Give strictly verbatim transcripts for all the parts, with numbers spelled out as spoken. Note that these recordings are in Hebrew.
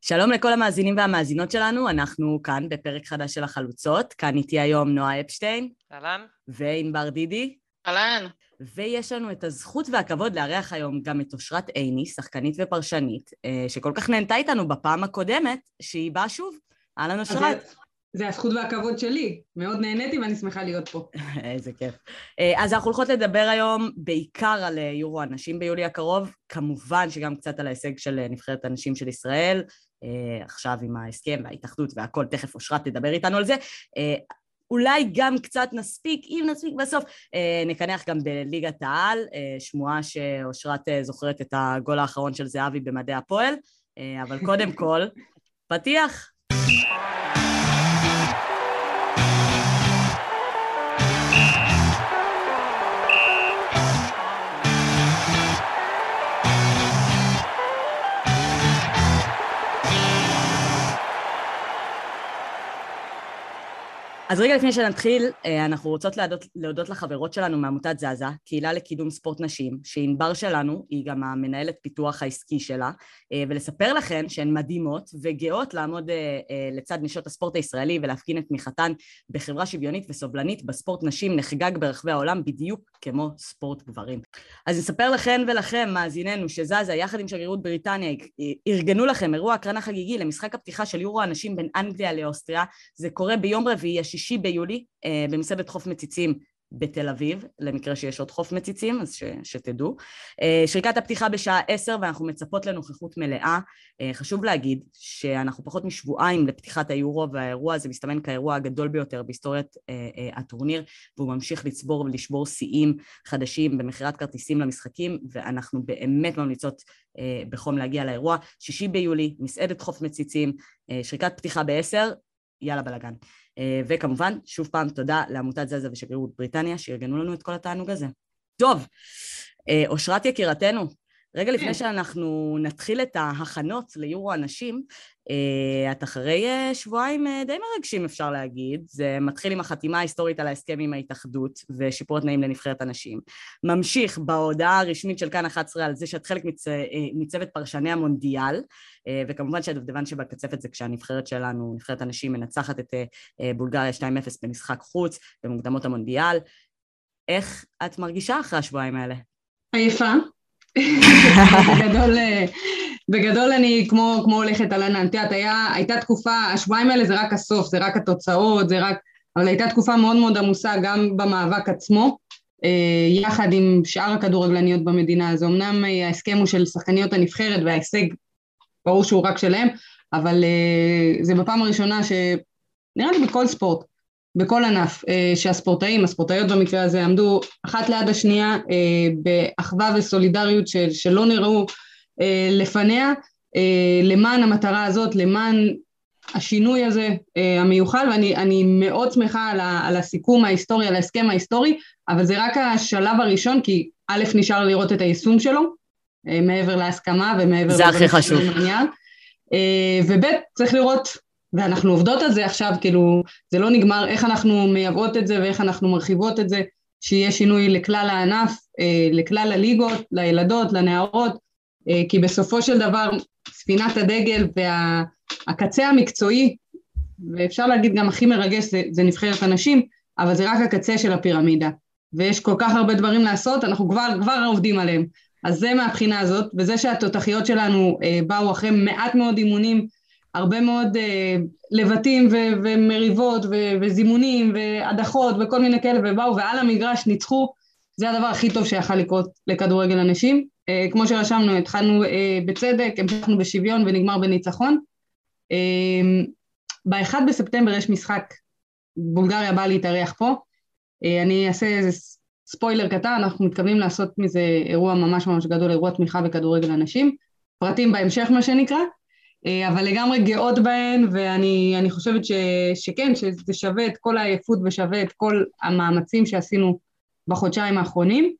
שלום לכל המאזינים והמאזינות שלנו, אנחנו כאן בפרק חדש של החלוצות, כאן איתי היום נועה אפשטיין. אהלן. ועם בר דידי. אהלן. ויש לנו את הזכות והכבוד לארח היום גם את אושרת עיני, שחקנית ופרשנית, שכל כך נהנתה איתנו בפעם הקודמת, שהיא באה שוב. אהלן אושרת. אז... זה הזכות והכבוד שלי, מאוד נהניתי ואני שמחה להיות פה. איזה כיף. אז אנחנו הולכות לדבר היום בעיקר על יורו הנשים ביולי הקרוב, כמובן שגם קצת על ההישג של נבחרת הנשים של ישראל, עכשיו עם ההסכם וההתאחדות והכל, תכף אושרת תדבר איתנו על זה, אולי גם קצת נספיק, אם נספיק בסוף, נקנח גם בליגת העל, שמועה שאושרת זוכרת את הגול האחרון של זהבי במדי הפועל, אבל קודם כל, פתיח. אז רגע לפני שנתחיל, אנחנו רוצות להודות, להודות לחברות שלנו מעמותת זזה, קהילה לקידום ספורט נשים, שענבר שלנו, היא גם המנהלת פיתוח העסקי שלה, ולספר לכן שהן מדהימות וגאות לעמוד לצד נשות הספורט הישראלי ולהפגין את תמיכתן בחברה שוויונית וסובלנית בספורט נשים נחגג ברחבי העולם בדיוק כמו ספורט גברים. אז נספר לכן ולכם, מאזיננו, שזזה יחד עם שגרירות בריטניה ארגנו לכם אירוע הקרנה חגיגי למשחק הפתיחה של יורו הנשים בין אנגליה לאוסטריה. זה קורה ביום רביעי שישי ביולי, במסעדת חוף מציצים בתל אביב, למקרה שיש עוד חוף מציצים, אז ש, שתדעו. שריקת הפתיחה בשעה עשר, ואנחנו מצפות לנוכחות מלאה. חשוב להגיד שאנחנו פחות משבועיים לפתיחת היורו, והאירוע הזה מסתמן כאירוע הגדול ביותר בהיסטוריית הטורניר, והוא ממשיך לצבור ולשבור שיאים חדשים במכירת כרטיסים למשחקים, ואנחנו באמת ממליצות בחום להגיע לאירוע. שישי ביולי, מסעדת חוף מציצים, שריקת פתיחה בעשר, יאללה בלגן. וכמובן, שוב פעם תודה לעמותת זזה ושגרירות בריטניה, שארגנו לנו את כל התענוג הזה. טוב, אושרת יקירתנו, רגע לפני שאנחנו נתחיל את ההכנות ליורו הנשים, את אחרי שבועיים די מרגשים אפשר להגיד, זה מתחיל עם החתימה ההיסטורית על ההסכם עם ההתאחדות ושיפור התנאים לנבחרת הנשים, ממשיך בהודעה הרשמית של כאן אחת עשרה על זה שאת חלק מצוות פרשני המונדיאל, וכמובן שהדובדבן שבקצפת זה כשהנבחרת שלנו, נבחרת הנשים, מנצחת את בולגריה שתיים אפס במשחק חוץ במוקדמות המונדיאל. איך את מרגישה אחרי השבועיים האלה? עייפה. בגדול, בגדול אני כמו, כמו הולכת על הננטת, הייתה תקופה, השבועיים האלה זה רק הסוף, זה רק התוצאות, זה רק, אבל הייתה תקופה מאוד מאוד עמוסה גם במאבק עצמו, יחד עם שאר הכדורגלניות במדינה, אז אמנם ההסכם הוא של שחקניות הנבחרת וההישג ברור שהוא רק שלהם, אבל זה בפעם הראשונה שנראה לי בכל ספורט, בכל ענף, שהספורטאים, הספורטאיות במקרה הזה, עמדו אחת ליד השנייה באחווה וסולידריות שלא נראו לפניה, למען המטרה הזאת, למען השינוי הזה המיוחל, ואני מאוד שמחה על הסיכום ההיסטורי, על ההסכם ההיסטורי, אבל זה רק השלב הראשון, כי א' נשאר לראות את היישום שלו, מעבר להסכמה ומעבר... זה הכי חשוב. וב' צריך לראות... ואנחנו עובדות על זה עכשיו, כאילו, זה לא נגמר, איך אנחנו מייבאות את זה, ואיך אנחנו מרחיבות את זה, שיהיה שינוי לכלל הענף, לכלל הליגות, לילדות, לנערות, כי בסופו של דבר, ספינת הדגל והקצה המקצועי, ואפשר להגיד גם הכי מרגש, זה, זה נבחרת הנשים, אבל זה רק הקצה של הפירמידה, ויש כל כך הרבה דברים לעשות, אנחנו כבר, כבר עובדים עליהם, אז זה מהבחינה הזאת, וזה שהתותחיות שלנו באו אחרי מעט מאוד אימונים, הרבה מאוד uh, לבטים ו- ומריבות ו- וזימונים והדחות וכל מיני כאלה, ובאו ועל המגרש ניצחו, זה הדבר הכי טוב שיכל לקרות לכדורגל הנשים. Uh, כמו שרשמנו, התחלנו uh, בצדק, המשכנו בשוויון ונגמר בניצחון. Uh, ב-אחד בספטמבר יש משחק, בולגריה באה להתארח פה, uh, אני אעשה איזה ספוילר קטן, אנחנו מתכוונים לעשות מזה אירוע ממש ממש גדול, אירוע תמיכה בכדורגל הנשים, פרטים בהמשך מה שנקרא, אבל לגמרי גאות בהן, ואני אני חושבת ש, שכן, שזה שווה את כל העייפות ושווה את כל המאמצים שעשינו בחודשיים האחרונים,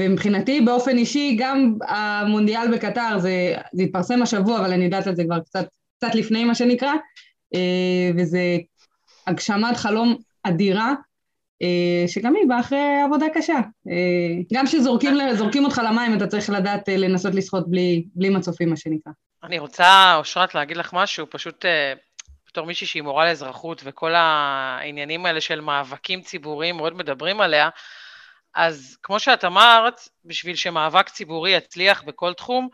ומבחינתי באופן אישי גם המונדיאל בקטר, זה, זה התפרסם השבוע, אבל אני יודעת את זה כבר קצת, קצת לפני מה שנקרא, וזה הגשמת חלום אדירה, שגם היא באה אחרי עבודה קשה, גם שזורקים אותך למים, אתה צריך לדעת לנסות לשחות בלי, בלי מצופים מה שנקרא. אני רוצה, אושרת, להגיד לך משהו, פשוט בתור מישהי שהיא מורה לאזרחות, וכל העניינים האלה של מאבקים ציבוריים מאוד מדברים עליה, אז כמו שאת אמרת, בשביל שמאבק ציבורי יצליח בכל תחום,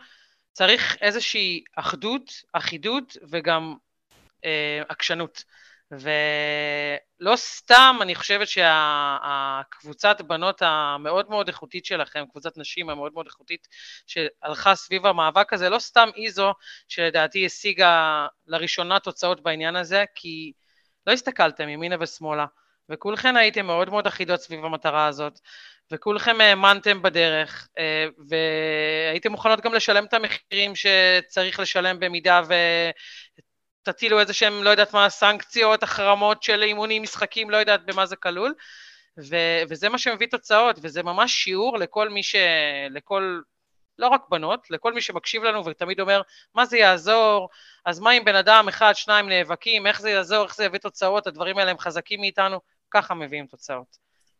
צריך איזושהי אחדות, אחידות וגם אה, עקשנות. ולא סתם אני חושבת שהקבוצת בנות המאוד מאוד איכותית שלכם, קבוצת נשים המאוד מאוד איכותית שהלכה סביב המאבק הזה, לא סתם איזו שלדעתי השיגה לראשונה תוצאות בעניין הזה, כי לא הסתכלתם ימינה ושמאלה, וכולכן הייתם מאוד מאוד אחידות סביב המטרה הזאת, וכולכם האמנתם בדרך, והייתם מוכנות גם לשלם את המחירים שצריך לשלם במידה ו... תטילו איזה שהם, לא יודעת מה, סנקציות, החרמות של אימונים, משחקים, לא יודעת במה זה כלול, ו- וזה מה שמביא תוצאות, וזה ממש שיעור לכל מי ש... לכל, לא רק בנות, לכל מי שמקשיב לנו ותמיד אומר, מה זה יעזור, אז מה אם בן אדם אחד, שניים נאבקים, איך זה יעזור, איך זה יביא תוצאות, הדברים האלה הם חזקים מאיתנו, ככה מביאים תוצאות.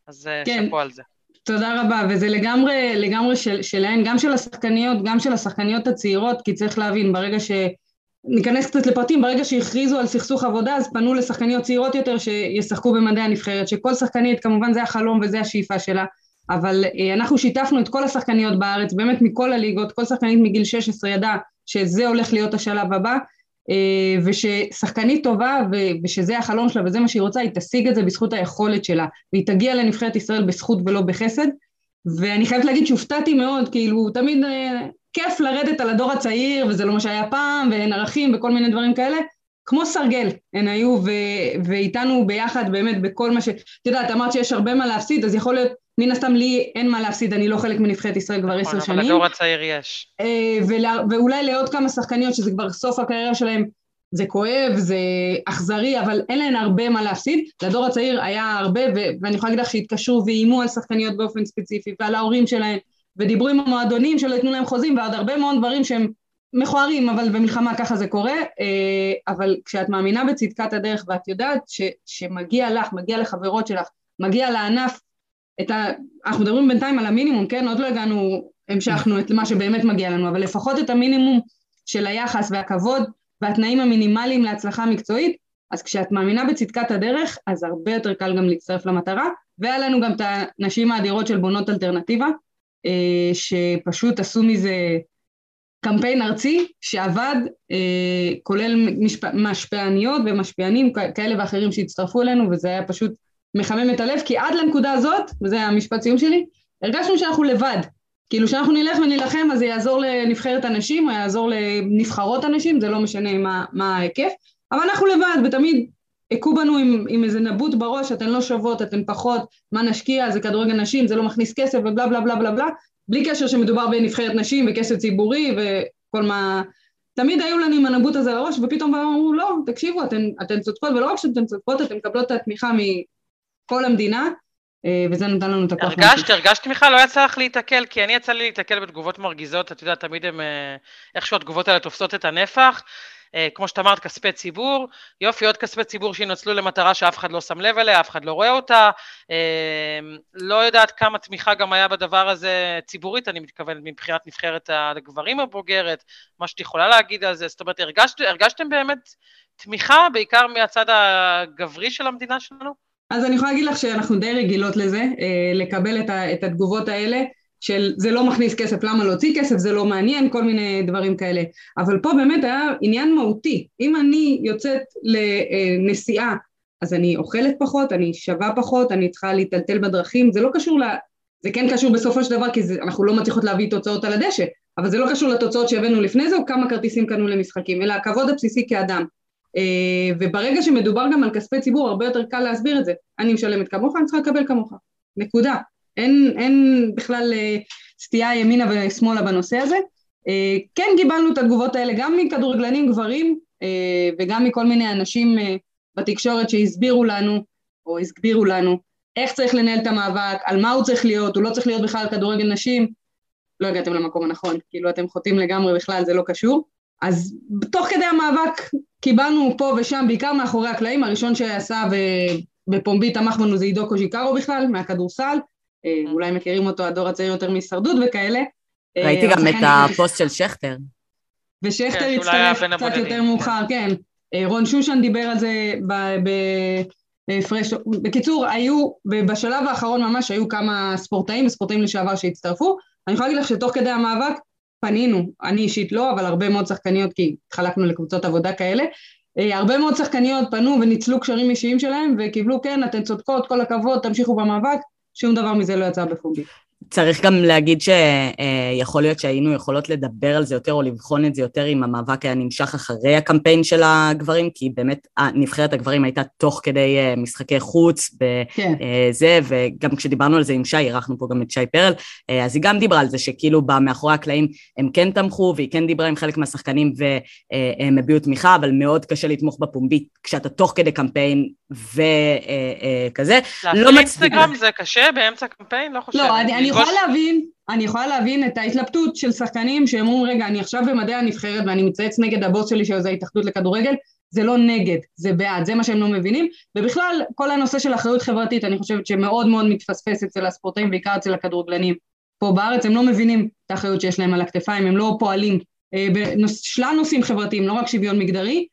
אז כן. שפו על זה. תודה רבה, וזה לגמרי, לגמרי של, שלהן, גם של השחקניות, גם של השחקניות הצעירות, כי צריך להבין, ברגע ש... ניכנס קצת לפרטים, ברגע שהכריזו על סכסוך עבודה, אז פנו לשחקניות צעירות יותר שישחקו במדעי הנבחרת, שכל שחקנית, כמובן זה החלום וזה השאיפה שלה, אבל אנחנו שיתפנו את כל השחקניות בארץ, באמת מכל הליגות, כל שחקנית מגיל שש עשרה ידע שזה הולך להיות השלב הבא, וששחקנית טובה ושזה החלום שלה וזה מה שהיא רוצה, היא תשיג את זה בזכות היכולת שלה, והיא תגיע לנבחרת ישראל בזכות ולא בחסד, ואני חייבת להגיד שהופתעתי מאוד, כאילו תמיד... כיף לרדת על הדור הצעיר, וזה לא מה שהיה פעם, והן ערכים וכל מיני דברים כאלה, כמו סרגל, הן היו ו- ואיתנו ביחד באמת בכל מה ש... תדע, את אמרת שיש הרבה מה להפסיד, אז יכול להיות, מן הסתם לי אין מה להפסיד, אני לא חלק מנבחרת ישראל כבר עשר שנים. אבל לדור הצעיר יש. ולה... ואולי לעוד כמה שחקניות, שזה כבר סוף הקריירה שלהם, זה כואב, זה אכזרי, אבל אין להן הרבה מה להפסיד. לדור הצעיר היה הרבה, ו- ואני יכולה להגיד לך שהתקשרו ואיימו על שחקניות באופן ספציפי, ועל ההורים שלהם. ודיברו עם המועדונים שלא יתנו להם חוזים, ועוד הרבה מאוד דברים שהם מכוערים, אבל במלחמה ככה זה קורה, אבל כשאת מאמינה בצדקת הדרך, ואת יודעת ש, שמגיע לך, מגיע לחברות שלך, מגיע לענף, את ה... אנחנו מדברים בינתיים על המינימום, כן? עוד לא הגענו, המשכנו את מה שבאמת מגיע לנו, אבל לפחות את המינימום של היחס והכבוד, והתנאים המינימליים להצלחה מקצועית, אז כשאת מאמינה בצדקת הדרך, אז הרבה יותר קל גם להצטרף למטרה, והיה לנו גם את הנשים האדירות של בונות אלטרנטיבה, שפשוט עשו מזה קמפיין ארצי שעבד, כולל משפיעניות ומשפיענים כאלה ואחרים שהצטרפו אלינו, וזה היה פשוט מחמם את הלב, כי עד לנקודה הזאת, וזה המשפט סיום שלי, הרגשנו שאנחנו לבד, כאילו שאנחנו נלך ונלחם, אז זה יעזור לנבחרת אנשים, או יעזור לנבחרות אנשים, זה לא משנה מה, מה ההיקף, אבל אנחנו לבד, ותמיד עקו בנו עם, עם איזה נבוט בראש, אתן לא שוות, אתן פחות, מה נשקיע, זה כדורגל נשים, זה לא מכניס כסף, ובלה בלה בלה בלה בלה, בלי קשר שמדובר בנבחרת נשים, וכסף ציבורי, וכל מה... תמיד היו לנו עם הנבוט הזה בראש, ופתאום אמרו, לא, תקשיבו, אתן, אתן צודקות, ולא רק שאתן צודקות, אתן מקבלות את התמיכה מכל המדינה, וזה נותן לנו את הכוח. הרגשת, הרגשת תמיכה, לא יצא לך להתעכל, כי אני יצא לי להתעכל בתגובות מרגיזות, את יודעת, תמיד הם, איכשהו התגובות האלה תופסות את הנפח, כמו שאתה אמרת, כספי ציבור, יופי, עוד כספי ציבור שינוצלו למטרה שאף אחד לא שם לב אליה, אף אחד לא רואה אותה, לא יודעת כמה תמיכה גם היה בדבר הזה ציבורית, אני מתכוונת מבחינת נבחרת הגברים הבוגרת, מה שאת יכולה להגיד על זה, זאת אומרת, הרגשת, הרגשתם באמת תמיכה, בעיקר מהצד הגברי של המדינה שלנו? אז אני יכולה להגיד לך שאנחנו די רגילות לזה, לקבל את התגובות האלה, של זה לא מכניס כסף, למה להוציא כסף, זה לא מעניין, כל מיני דברים כאלה. אבל פה באמת היה עניין מהותי. אם אני יוצאת לנסיעה, אז אני אוכלת פחות, אני שווה פחות, אני צריכה להיטלטל בדרכים, זה לא קשור ל... זה כן קשור בסופו של דבר, כי זה... אנחנו לא מצליחות להביא תוצאות על הדשא, אבל זה לא קשור לתוצאות שהבאנו לפני זה, או כמה כרטיסים קנו למשחקים, אלא הכבוד הבסיסי כאדם. וברגע שמדובר גם על כספי ציבור, הרבה יותר קל להסביר את זה. אני משלמת כמוך, אני צריכה לקבל כמוך. נקודה. אין, אין בכלל סטייה ימינה ושמאלה בנושא הזה. כן גיבלנו את התגובות האלה, גם מכדורגלנים גברים, וגם מכל מיני אנשים בתקשורת שהסבירו לנו, או הסגבירו לנו, איך צריך לנהל את המאבק, על מה הוא צריך להיות, הוא לא צריך להיות בכלל כדורגל נשים, לא הגעתם למקום הנכון, כאילו אתם חוטאים לגמרי בכלל, זה לא קשור. אז תוך כדי המאבק קיבלנו פה ושם, בעיקר מאחורי הקלעים, הראשון שעשה בפומבי תמך בנו זה עידו קוז'יקרו בכלל, מהכדורסל, אולי מכירים אותו הדור הצעיר יותר מהישרדות וכאלה. ראיתי גם את הפוסט של שכטר. ושכתר יצטרף קצת יותר מאוחר, כן. רון שושן דיבר על זה בפרש... בקיצור, היו, בשלב האחרון ממש, היו כמה ספורטאים, ספורטאים לשעבר שהצטרפו. אני יכולה להגיד לך שתוך כדי המאבק פנינו, אני אישית לא, אבל הרבה מאוד שחקניות, כי התחלקנו לקבוצות עבודה כאלה, הרבה מאוד שחקניות פנו וניצלו קשרים אישיים שלהם, וקיבלו, כן, אתן צודקות, כל הכבוד, תמשיכו במאבק, שום דבר מזה לא יצא בפומבי. צריך גם להגיד שיכול להיות שהיינו יכולות לדבר על זה יותר, או לבחון את זה יותר, אם המאבק היה נמשך אחרי הקמפיין של הגברים, כי באמת נבחרת הגברים הייתה תוך כדי משחקי חוץ בזה, וגם כשדיברנו על זה עם שי, ערכנו פה גם את שי פרל, אז היא גם דיברה על זה שכאילו מאחורי הקלעים הם כן תמכו, והיא כן דיברה עם חלק מהשחקנים והם הביעו תמיכה, אבל מאוד קשה לתמוך בפומבית, כשאתה תוך כדי קמפיין וכזה. להפעיל אינסטגרם זה קשה באמצע הקמפיין, לא חושב. אני יכולה להבין, אני יכולה להבין את ההתלבטות של שחקנים שהם אומרים, רגע, אני עכשיו במדעי הנבחרת ואני מצייץ נגד הבוס שלי שזה התאחדות לכדורגל, זה לא נגד, זה בעד, זה מה שהם לא מבינים, ובכלל כל הנושא של אחריות חברתית, אני חושבת שמאוד מאוד מתפספס אצל הספורטאים, בעיקר אצל הכדורגלנים פה בארץ, הם לא מבינים את האחריות שיש להם על הכתפיים, הם לא פועלים בשלל נושאים חברתיים, לא רק שוויון מגדרי,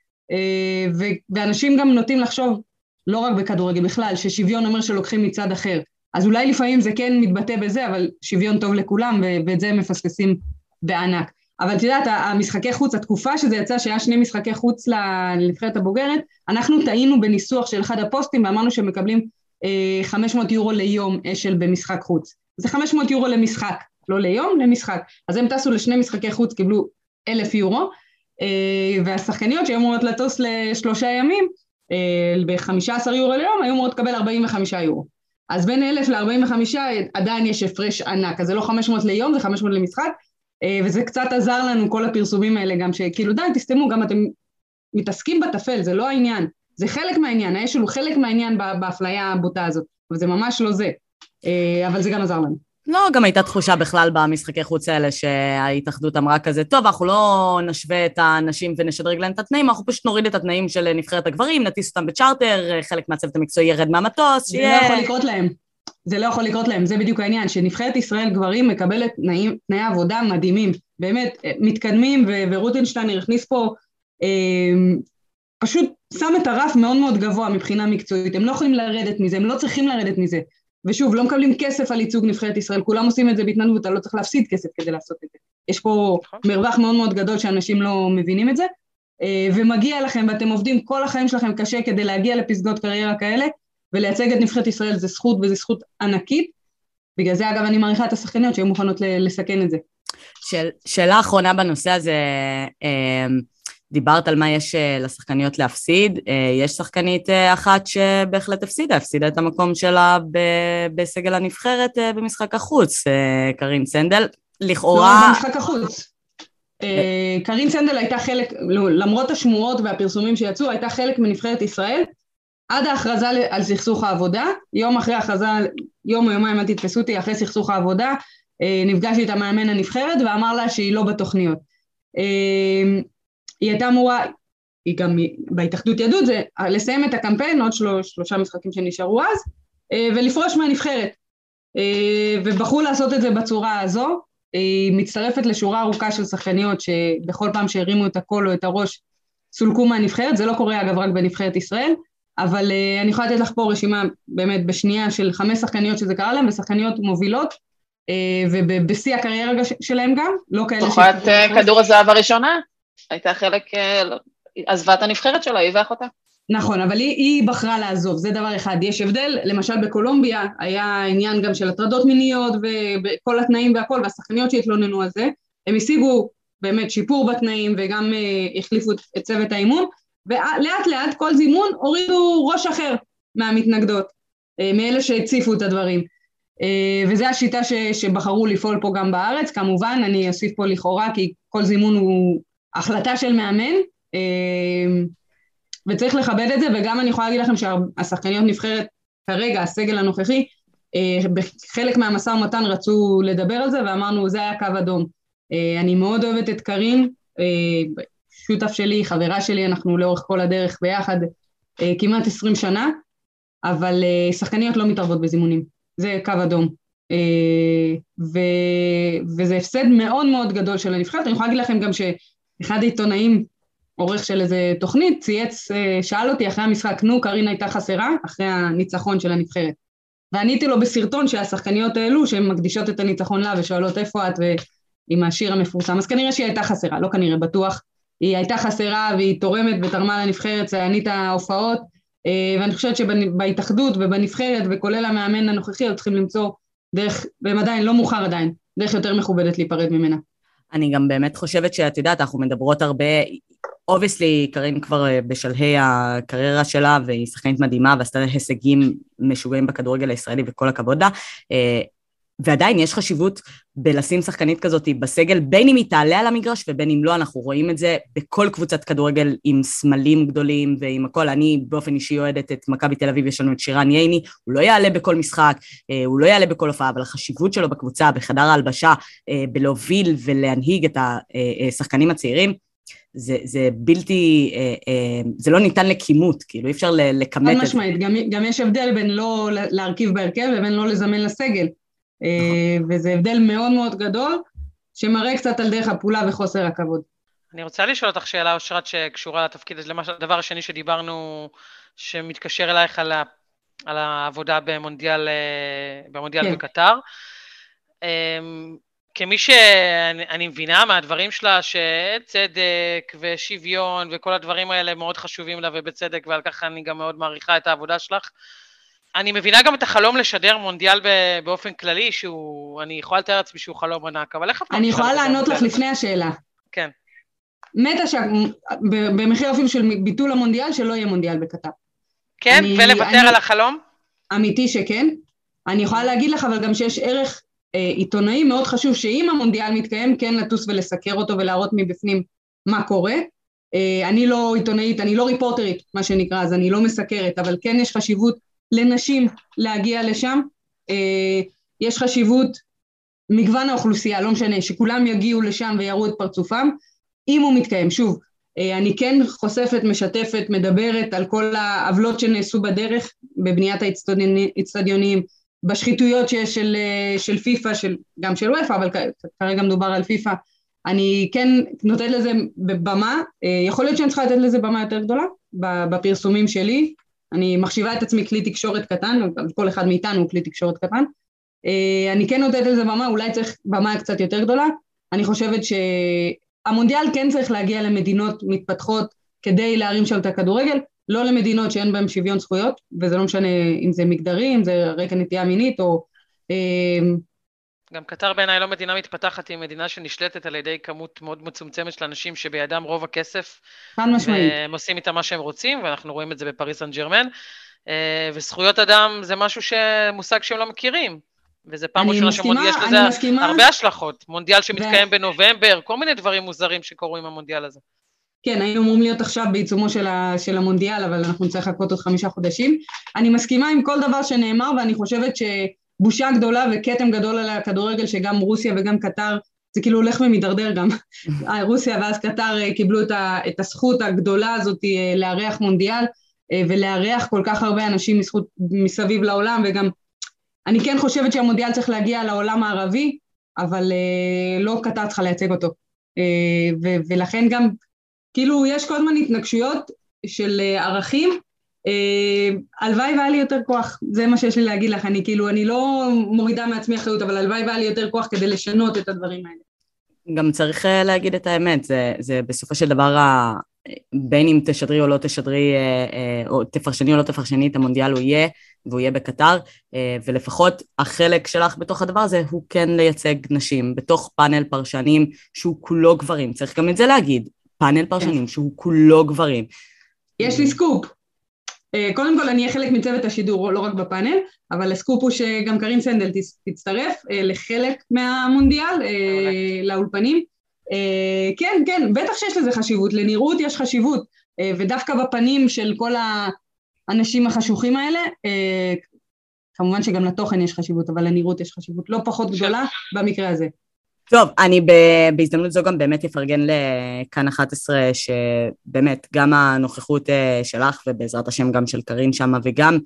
ואנשים גם נוטים לחשוב, לא רק בכדורגל, בכלל, ששוויון אומר שלוקחים מצד אחר. אז אולי לפעמים זה כן מתבטא בזה, אבל שוויון טוב לכולם, ואת זה הם מפספסים בענק. אבל תדעת, המשחקי חוץ, התקופה שזה יצא, שהיה שני משחקי חוץ לנבחרת הבוגרת, אנחנו טעינו בניסוח של אחד הפוסטים, ואמרנו שמקבלים חמש מאות יורו ליום אשל במשחק חוץ. זה חמש מאות יורו למשחק, לא ליום, למשחק. אז הם טסו לשני משחקי חוץ, קיבלו אלף יורו, והשחקניות שהיו אמורות לטוס לשלושה ימים, ב-חמישה עשר יורו ליום, היו אמורות לקבל ארבעים וחמישה יורו. אז בין אלף ל-ארבעים וחמישה עדיין יש הפרש ענק, אז זה לא חמש מאות ליום, זה חמש מאות למשחק, וזה קצת עזר לנו כל הפרסומים האלה גם, שכאילו די, תסתמו, גם אתם מתעסקים בתפל, זה לא העניין, זה חלק מהעניין, האשל הוא חלק מהעניין בהפליה הבוטה הזאת, וזה ממש לא זה, אבל זה גם עזר לנו. לא, גם הייתה תחושה בכלל במשחקי חוץ האלה שההתאחדות אמרה כזה, טוב, אנחנו לא נשווה את הנשים ונשדרג להם את התנאים, אנחנו פשוט נוריד את התנאים של נבחרת הגברים, נטיס אותם בצ'ארטר, חלק מהצוות המקצועי ירד מהמטוס. זה לא יכול לקרות להם, זה לא יכול לקרות להם, זה בדיוק העניין, שנבחרת ישראל גברים מקבלת תנאי עבודה מדהימים, באמת מתקדמים, ורוטנשטיין הכניס פה, פשוט שם את הרף מאוד מאוד גבוה מבחינה מקצועית, הם לא יכולים לרדת מזה, הם לא צריכים לרדת מזה. ושוב, לא מקבלים כסף על ייצוג נבחרת ישראל, כולם עושים את זה בהתנדבות, אתה לא צריך להפסיד כסף כדי לעשות את זה. יש פה מרווח מאוד מאוד גדול שאנשים לא מבינים את זה, ומגיע לכם, ואתם עובדים כל החיים שלכם קשה כדי להגיע לפסגות קריירה כאלה, ולייצג את נבחרת ישראל זה זכות, וזו זכות ענקית, בגלל זה אגב אני מעריכה את השחקניות שהן מוכנות לסכן את זה. שאל, שאלה האחרונה בנושא הזה, דיברת על מה יש לשחקניות להפסיד, יש שחקנית אחת שבהחלט הפסידה, הפסידה את המקום שלה בסגל הנבחרת במשחק החוץ, קרין סנדל, לכאורה... לא, במשחק החוץ. קרין סנדל הייתה חלק, למרות השמועות והפרסומים שיצאו, הייתה חלק מנבחרת ישראל, עד ההכרזה על סכסוך העבודה, יום אחרי ההכרזה, יום או יומיים, אל תתפסו אותי, אחרי סכסוך העבודה, נפגשתי את המאמן הנבחרת, ואמר לה שהיא לא בתוכניות. היא הייתה אמורה, היא גם בהתאחדות ידעות, זה לסיים את הקמפיין, עוד של, שלושה משחקים שנשארו אז, ולפרוש מהנבחרת, ובחרו לעשות את זה בצורה הזו, היא מצטרפת לשורה ארוכה של שחקניות, שבכל פעם שהרימו את הקול או את הראש, סולקו מהנבחרת, זה לא קורה אגב רק בנבחרת ישראל, אבל אני יכולה לתת לך פה רשימה באמת בשנייה של חמש שחקניות שזה קרה להם, ושחקניות מובילות, ובשיא הקריירה שלהם גם, לא כאלה... תוכלת כדור הזהב הראשונה? הייתה חלק, עזבה את הנבחרת שלה, היא ואחותה. נכון, אבל היא, היא בחרה לעזוב, זה דבר אחד. יש הבדל, למשל בקולומביה, היה עניין גם של הטרדות מיניות, וכל התנאים והכל, והשחקניות שהתלוננו על זה, הם השיגו באמת שיפור בתנאים, וגם אה, החליפו את צוות האימון, ולאט לאט כל זימון הורידו ראש אחר מהמתנגדות, אה, מאלה שהציפו את הדברים. אה, וזו השיטה ש, שבחרו לפעול פה גם בארץ, כמובן, אני אוסיף פה לכאורה, כי כל זימון הוא... החלטה של מאמן, וצריך לכבד את זה, וגם אני יכולה להגיד לכם שהשחקניות נבחרת כרגע, הסגל הנוכחי, בחלק מהמסע ומתן רצו לדבר על זה, ואמרנו, זה היה קו אדום. אני מאוד אוהבת את קרין, שותף שלי, חברה שלי, אנחנו לאורך כל הדרך ביחד, כמעט עשרים שנה, אבל שחקניות לא מתערבות בזימונים, זה קו אדום. וזה הפסד מאוד מאוד גדול של הנבחרת, אני יכולה להגיד לכם גם ש... אחד העיתונאים, עורך של איזה תוכנית, צייץ, שאל אותי אחרי המשחק, נו, קרין הייתה חסרה, אחרי הניצחון של הנבחרת. ועניתי לו בסרטון שהשחקניות האלו, שהן מקדישות את הניצחון לה, ושואלות איפה את, ועם השיר המפורסם, אז כנראה שהיא הייתה חסרה, לא כנראה, בטוח. היא הייתה חסרה, והיא תורמת ותרמה לנבחרת, ציינת ההופעות, ואני חושבת שבהתאחדות ובנבחרת, וכולל המאמן הנוכחי, צריכים למצוא דרך, והם עדיין, לא מאוחר עדיין, דרך יותר מכובדת להיפרד ממנה. אני גם באמת חושבת שאת יודעת, אנחנו מדברות הרבה, obviously, קרין כבר בשלהי הקריירה שלה, והיא שחקנית מדהימה, ועשתה הישגים משוגעים בכדורגל הישראלי, וכל הכבוד לה, ועדיין יש חשיבות בלשים שחקנית כזאת בסגל, בין אם היא תעלה על המגרש ובין אם לא, אנחנו רואים את זה בכל קבוצת כדורגל עם סמלים גדולים ועם הכל. אני באופן אישי אוהדת את מכבי תל אביב, יש לנו את שירן ייני, הוא לא יעלה בכל משחק, הוא לא יעלה בכל הופעה, אבל החשיבות שלו בקבוצה, בחדר ההלבשה, בלהוביל ולהנהיג את השחקנים הצעירים, זה, זה בלתי, זה לא ניתן לכימות, כאילו אי אפשר לכמת את זה. משמעית, גם, גם יש הבדל בין לא להרכיב בהרכב לבין לא לזמן לסגל. וזה הבדל מאוד מאוד גדול, שמראה קצת על דרך הפעולה וחוסר הכבוד. אני רוצה לשאול אותך שאלה, אושרת, שקשורה לתפקיד, לדבר השני שדיברנו, שמתקשר אלייך על העבודה במונדיאל בקטר. כמי שאני מבינה מהדברים שלה, שצדק ושוויון וכל הדברים האלה מאוד חשובים לה ובצדק, ועל כך אני גם מאוד מעריכה את העבודה שלך, אני מבינה גם את החלום לשדר מונדיאל באופן כללי, שהוא, אני יכולה לתאר עצמי שהוא חלום ענק, אבל איך... אני יכולה לענות לך לפני השאלה. כן. מתה ש... במחיר אפילו של ביטול המונדיאל, שלא יהיה מונדיאל בקטר. כן, ולוותר על החלום? אמיתי שכן. אני יכולה להגיד לך, אבל גם שיש ערך עיתונאי מאוד חשוב, שאם המונדיאל מתקיים, כן לטוס ולסקר אותו, ולהראות מבפנים מה קורה. אני לא עיתונאית, אני לא ריפורטרית, מה שנקרא, אז אני לא מסקרת, אבל כן יש חשיבות לנשים להגיע לשם, יש חשיבות מגוון האוכלוסייה, לא משנה, שכולם יגיעו לשם ויראו את פרצופם, אם הוא מתקיים. שוב, אני כן חושפת, משתפת, מדברת על כל העוולות שנעשו בדרך, בבניית האצטדיונים, בשחיתויות שיש של, של פיפה, של, גם של וופא, אבל כרגע מדובר על פיפה, אני כן נותנת לזה במה, יכול להיות שאני צריכה לתת לזה במה יותר גדולה, בפרסומים שלי, אני מחשיבה את עצמי כלי תקשורת קטן, כל אחד מאיתנו הוא כלי תקשורת קטן, אני כן נותנת לזה במה, אולי צריך במה קצת יותר גדולה, אני חושבת שהמונדיאל כן צריך להגיע למדינות מתפתחות, כדי להרים שם את הכדורגל, לא למדינות שאין בהן שוויון זכויות, וזה לא משנה אם זה מגדרי, אם זה רקע נטייה מינית, או... גם קטר בעיניי לא מדינה מתפתחת, היא מדינה שנשלטת על ידי כמות מאוד מצומצמת של אנשים שבידם רוב הכסף, והם עושים איתם מה שהם רוצים, ואנחנו רואים את זה בפריז סן ז'רמן, וזכויות אדם זה משהו שמושג שהם לא מכירים, וזה פעם ראשונה שמונדיאל, יש לזה הרבה השלכות, מונדיאל שמתקיים בנובמבר, כל מיני דברים מוזרים שקורו עם המונדיאל הזה. כן, היינו אמורים להיות עכשיו בעיצומו של המונדיאל, אבל אנחנו נצטרך לחכות עוד חמישה חודשים. אני מסכימה עם כל דבר שנאמר, ואני חושבת ש... בושה גדולה וקטם גדול על הכדורגל, שגם רוסיה וגם קטר, זה כאילו הולך ומדרדר גם, רוסיה ואז קטר קיבלו את הזכות הגדולה הזאת לארח מונדיאל, ולארח כל כך הרבה אנשים מזכות, מסביב לעולם, וגם אני כן חושבת שהמונדיאל צריך להגיע לעולם הערבי, אבל לא קטר צריכה לייצג אותו, ו- ולכן גם כאילו יש כל מיני התנגשויות של ערכים, הלוואי והיה לי יותר כוח, זה מה שיש לי להגיד לך, אני כאילו, אני לא מורידה מעצמי אחריות, אבל הלוואי והיה לי יותר כוח כדי לשנות את הדברים האלה. גם צריך להגיד את האמת, זה, זה בסופו של דבר, בין אם תשדרי או לא תשדרי, או תפרשני או לא תפרשני, את המונדיאל הוא יהיה, והוא יהיה בקטר, ולפחות החלק שלך בתוך הדבר הזה, הוא כן לייצג נשים, בתוך פאנל פרשנים שהוא כולו גברים, צריך גם את זה להגיד, פאנל פרשנים שהוא כולו גברים. יש לי סקופ. קודם כל אני אהיה חלק מצוות השידור, לא רק בפאנל, אבל הסקופ הוא שגם קרין סנדל תצטרף לחלק מהמונדיאל, לאולפנים. כן, כן, בטח שיש לזה חשיבות, לנראות יש חשיבות, ודווקא בפנים של כל האנשים החשוכים האלה, כמובן שגם לתוכן יש חשיבות, אבל לנראות יש חשיבות לא פחות גדולה במקרה הזה. טוב, אני בהזדמנות זו גם באמת אפרגן לכאן אחת עשרה, שבאמת גם הנוכחות שלך, ובעזרת השם גם של קרין שמה, וגם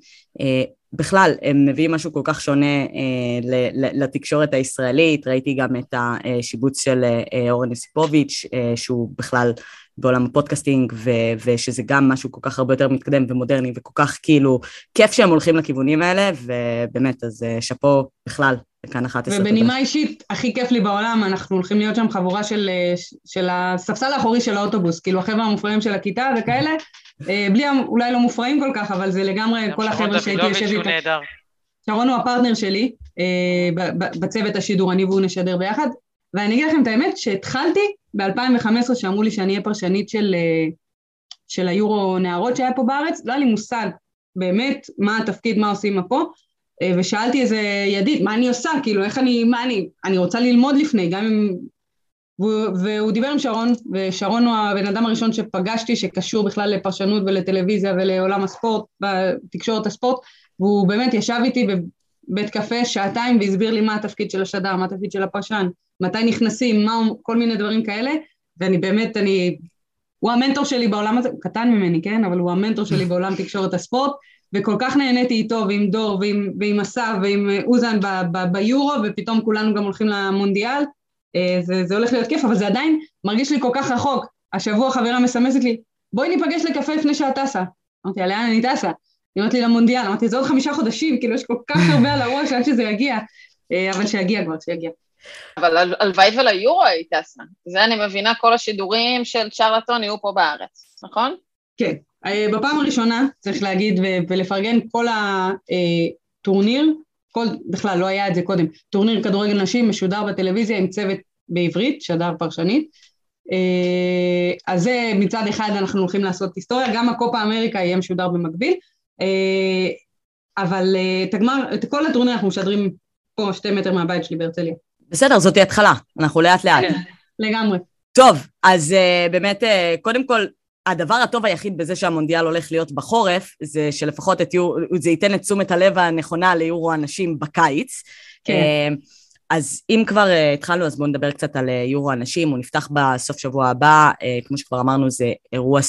בכלל, הם מביאים משהו כל כך שונה לתקשורת הישראלית, ראיתי גם את השיבוץ של אורן יסיפוביץ', שהוא בכלל בעולם הפודקאסטינג, ושזה גם משהו כל כך הרבה יותר מתקדם ומודרני, וכל כך כאילו כיף שהם הולכים לכיוונים האלה, ובאמת, אז שפו בכלל, כאן אחת עשרה. ובנימה אישית, הכי כיף לי בעולם, אנחנו הולכים להיות שם חבורה של הספסל האחורי של האוטובוס, כאילו החבר'ה המופרעים של הכיתה וכאלה, בלי, אולי לא מופרעים כל כך, אבל זה לגמרי כל החבר'ה שהייתי יושב איתה. שרון הוא הפרטנר שלי, בצוות השידור, אני והוא נשדר ביחד, ואני אגיד לכם את האמת, שהתחלתי ב-אלפיים וחמש עשרה, שאמרו לי שאני אהיה פרשנית של, של היורו נערות שהיה פה בארץ, לא היה לי מושג באמת מה התפקיד, מה עושים פה, ושאלתי איזה ידיד, מה אני עושה, כאילו, איך אני, מה אני, אני רוצה ללמוד לפני, גם אם... והוא דיבר עם שרון, ושרון הוא הבן אדם הראשון שפגשתי, שקשור בכלל לפרשנות ולטלוויזיה ולעולם הספורט, בתקשורת הספורט, והוא באמת ישב איתי בבית קפה שעתיים, והסביר לי מה התפקיד של השדר, מה התפקיד של הפרשן, מתי נכנסים, מה, כל מיני דברים כאלה, ואני באמת, אני, הוא המנטור שלי בעולם הזה, הוא קטן ממני, כן? אבל הוא המנטור שלי בעולם תקשורת הספורט, וכל כך נהניתי איתו, ועם דור, ועם, ועם אסף, ועם אוזן ב, ב, ביורו, ופתאום כולנו גם הולכים למונדיאל. זה, זה הולך להיות כיף, אבל זה עדיין מרגיש לי כל כך רחוק. השבוע חברה מסמסת לי, בואי ניפגש לקפה לפני שאת טסה. אמרתי, לאן אני טסה? היא אומרת לי למונדיאל, אמרתי, זה עוד חמישה חודשים, כאילו יש כל כך הרבה על הראש, עד שזה יגיע, אבל שיגיע כבר, שיגיע. אבל הלווית וליורו היא טסה. זה אני מבינה, כל השידורים של צ'רלטון יהיו פה בארץ, נכון? כן. בפעם הראשונה, צריך להגיד ולפרגן, כל הטורניר, כל, בכלל לא היה את זה קודם, טורניר כדורגל נשים משודר בטלוויזיה עם צוות בעברית, שדר פרשנית, אז זה מצד אחד אנחנו הולכים לעשות היסטוריה, גם הקופה אמריקה יהיה משודר במקביל, אבל תגמר, את כל הטורניר אנחנו משדרים פה שתי מטר מהבית שלי בהרצליה. בסדר, זאת היא התחלה, אנחנו לאט לאט. לגמרי. טוב, אז באמת, קודם כל, הדבר הטוב היחיד בזה שהמונדיאל הולך להיות בחורף, זה שלפחות את יור, זה ייתן את תשומת הלב הנכונה ליורו הנשים בקיץ. כן. אז אם כבר התחלנו, אז בואו נדבר קצת על יורו הנשים, הוא נפתח בסוף שבוע הבא, כמו שכבר אמרנו, זה אירוע C,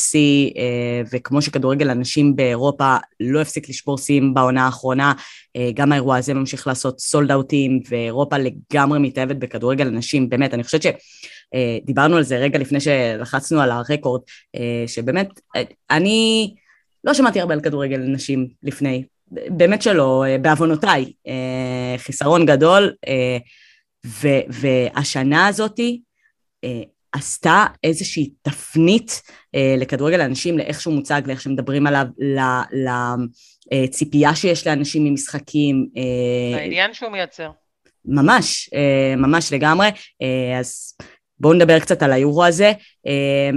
וכמו שכדורגל הנשים באירופה לא הפסיק לשבור סים בעונה האחרונה, גם האירוע הזה ממשיך לעשות סולדאוטים, ואירופה לגמרי מתאהבת בכדורגל הנשים, באמת, אני חושבת ש... דיברנו על זה רגע לפני שלחצנו על הרקורד, שבאמת, אני לא שמעתי הרבה על כדורגל נשים לפני, באמת שלא, בעוונותיי, חיסרון גדול, והשנה הזאת עשתה איזושהי תפנית לכדורגל הנשים, לאיך שהוא מוצג, לאיך שמדברים עליו, לציפייה שיש לאנשים ממשחקים. העניין שהוא מייצר. ממש, ממש לגמרי, אז... בואו נדבר קצת על היורו הזה.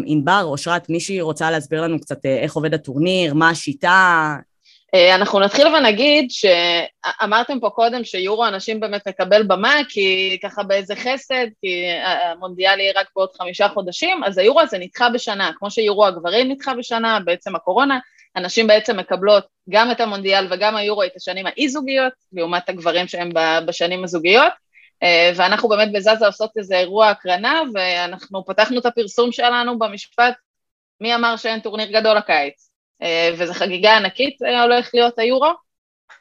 אינבר, אושרת, מישהי רוצה להסביר לנו קצת איך עובד הטורניר, מה השיטה? אנחנו נתחיל ונגיד שאמרתם פה קודם שיורו הנשים באמת נקבל במה, כי ככה באיזה חסד, כי המונדיאל יהיה רק בעוד חמישה חודשים, אז היורו הזה נדחה בשנה, כמו שיורו הגברים נדחה בשנה, בעצם הקורונה, הנשים בעצם מקבלות גם את המונדיאל וגם היורו את השנים האי-זוגיות, לעומת הגברים שהם בשנים הזוגיות, ואנחנו באמת בזאזה עושות איזה אירוע הקרנה, ואנחנו פתחנו את הפרסום שלנו במשפט, מי אמר שאין טורניר גדול הקיץ, וזו חגיגה ענקית הולך להיות היורו,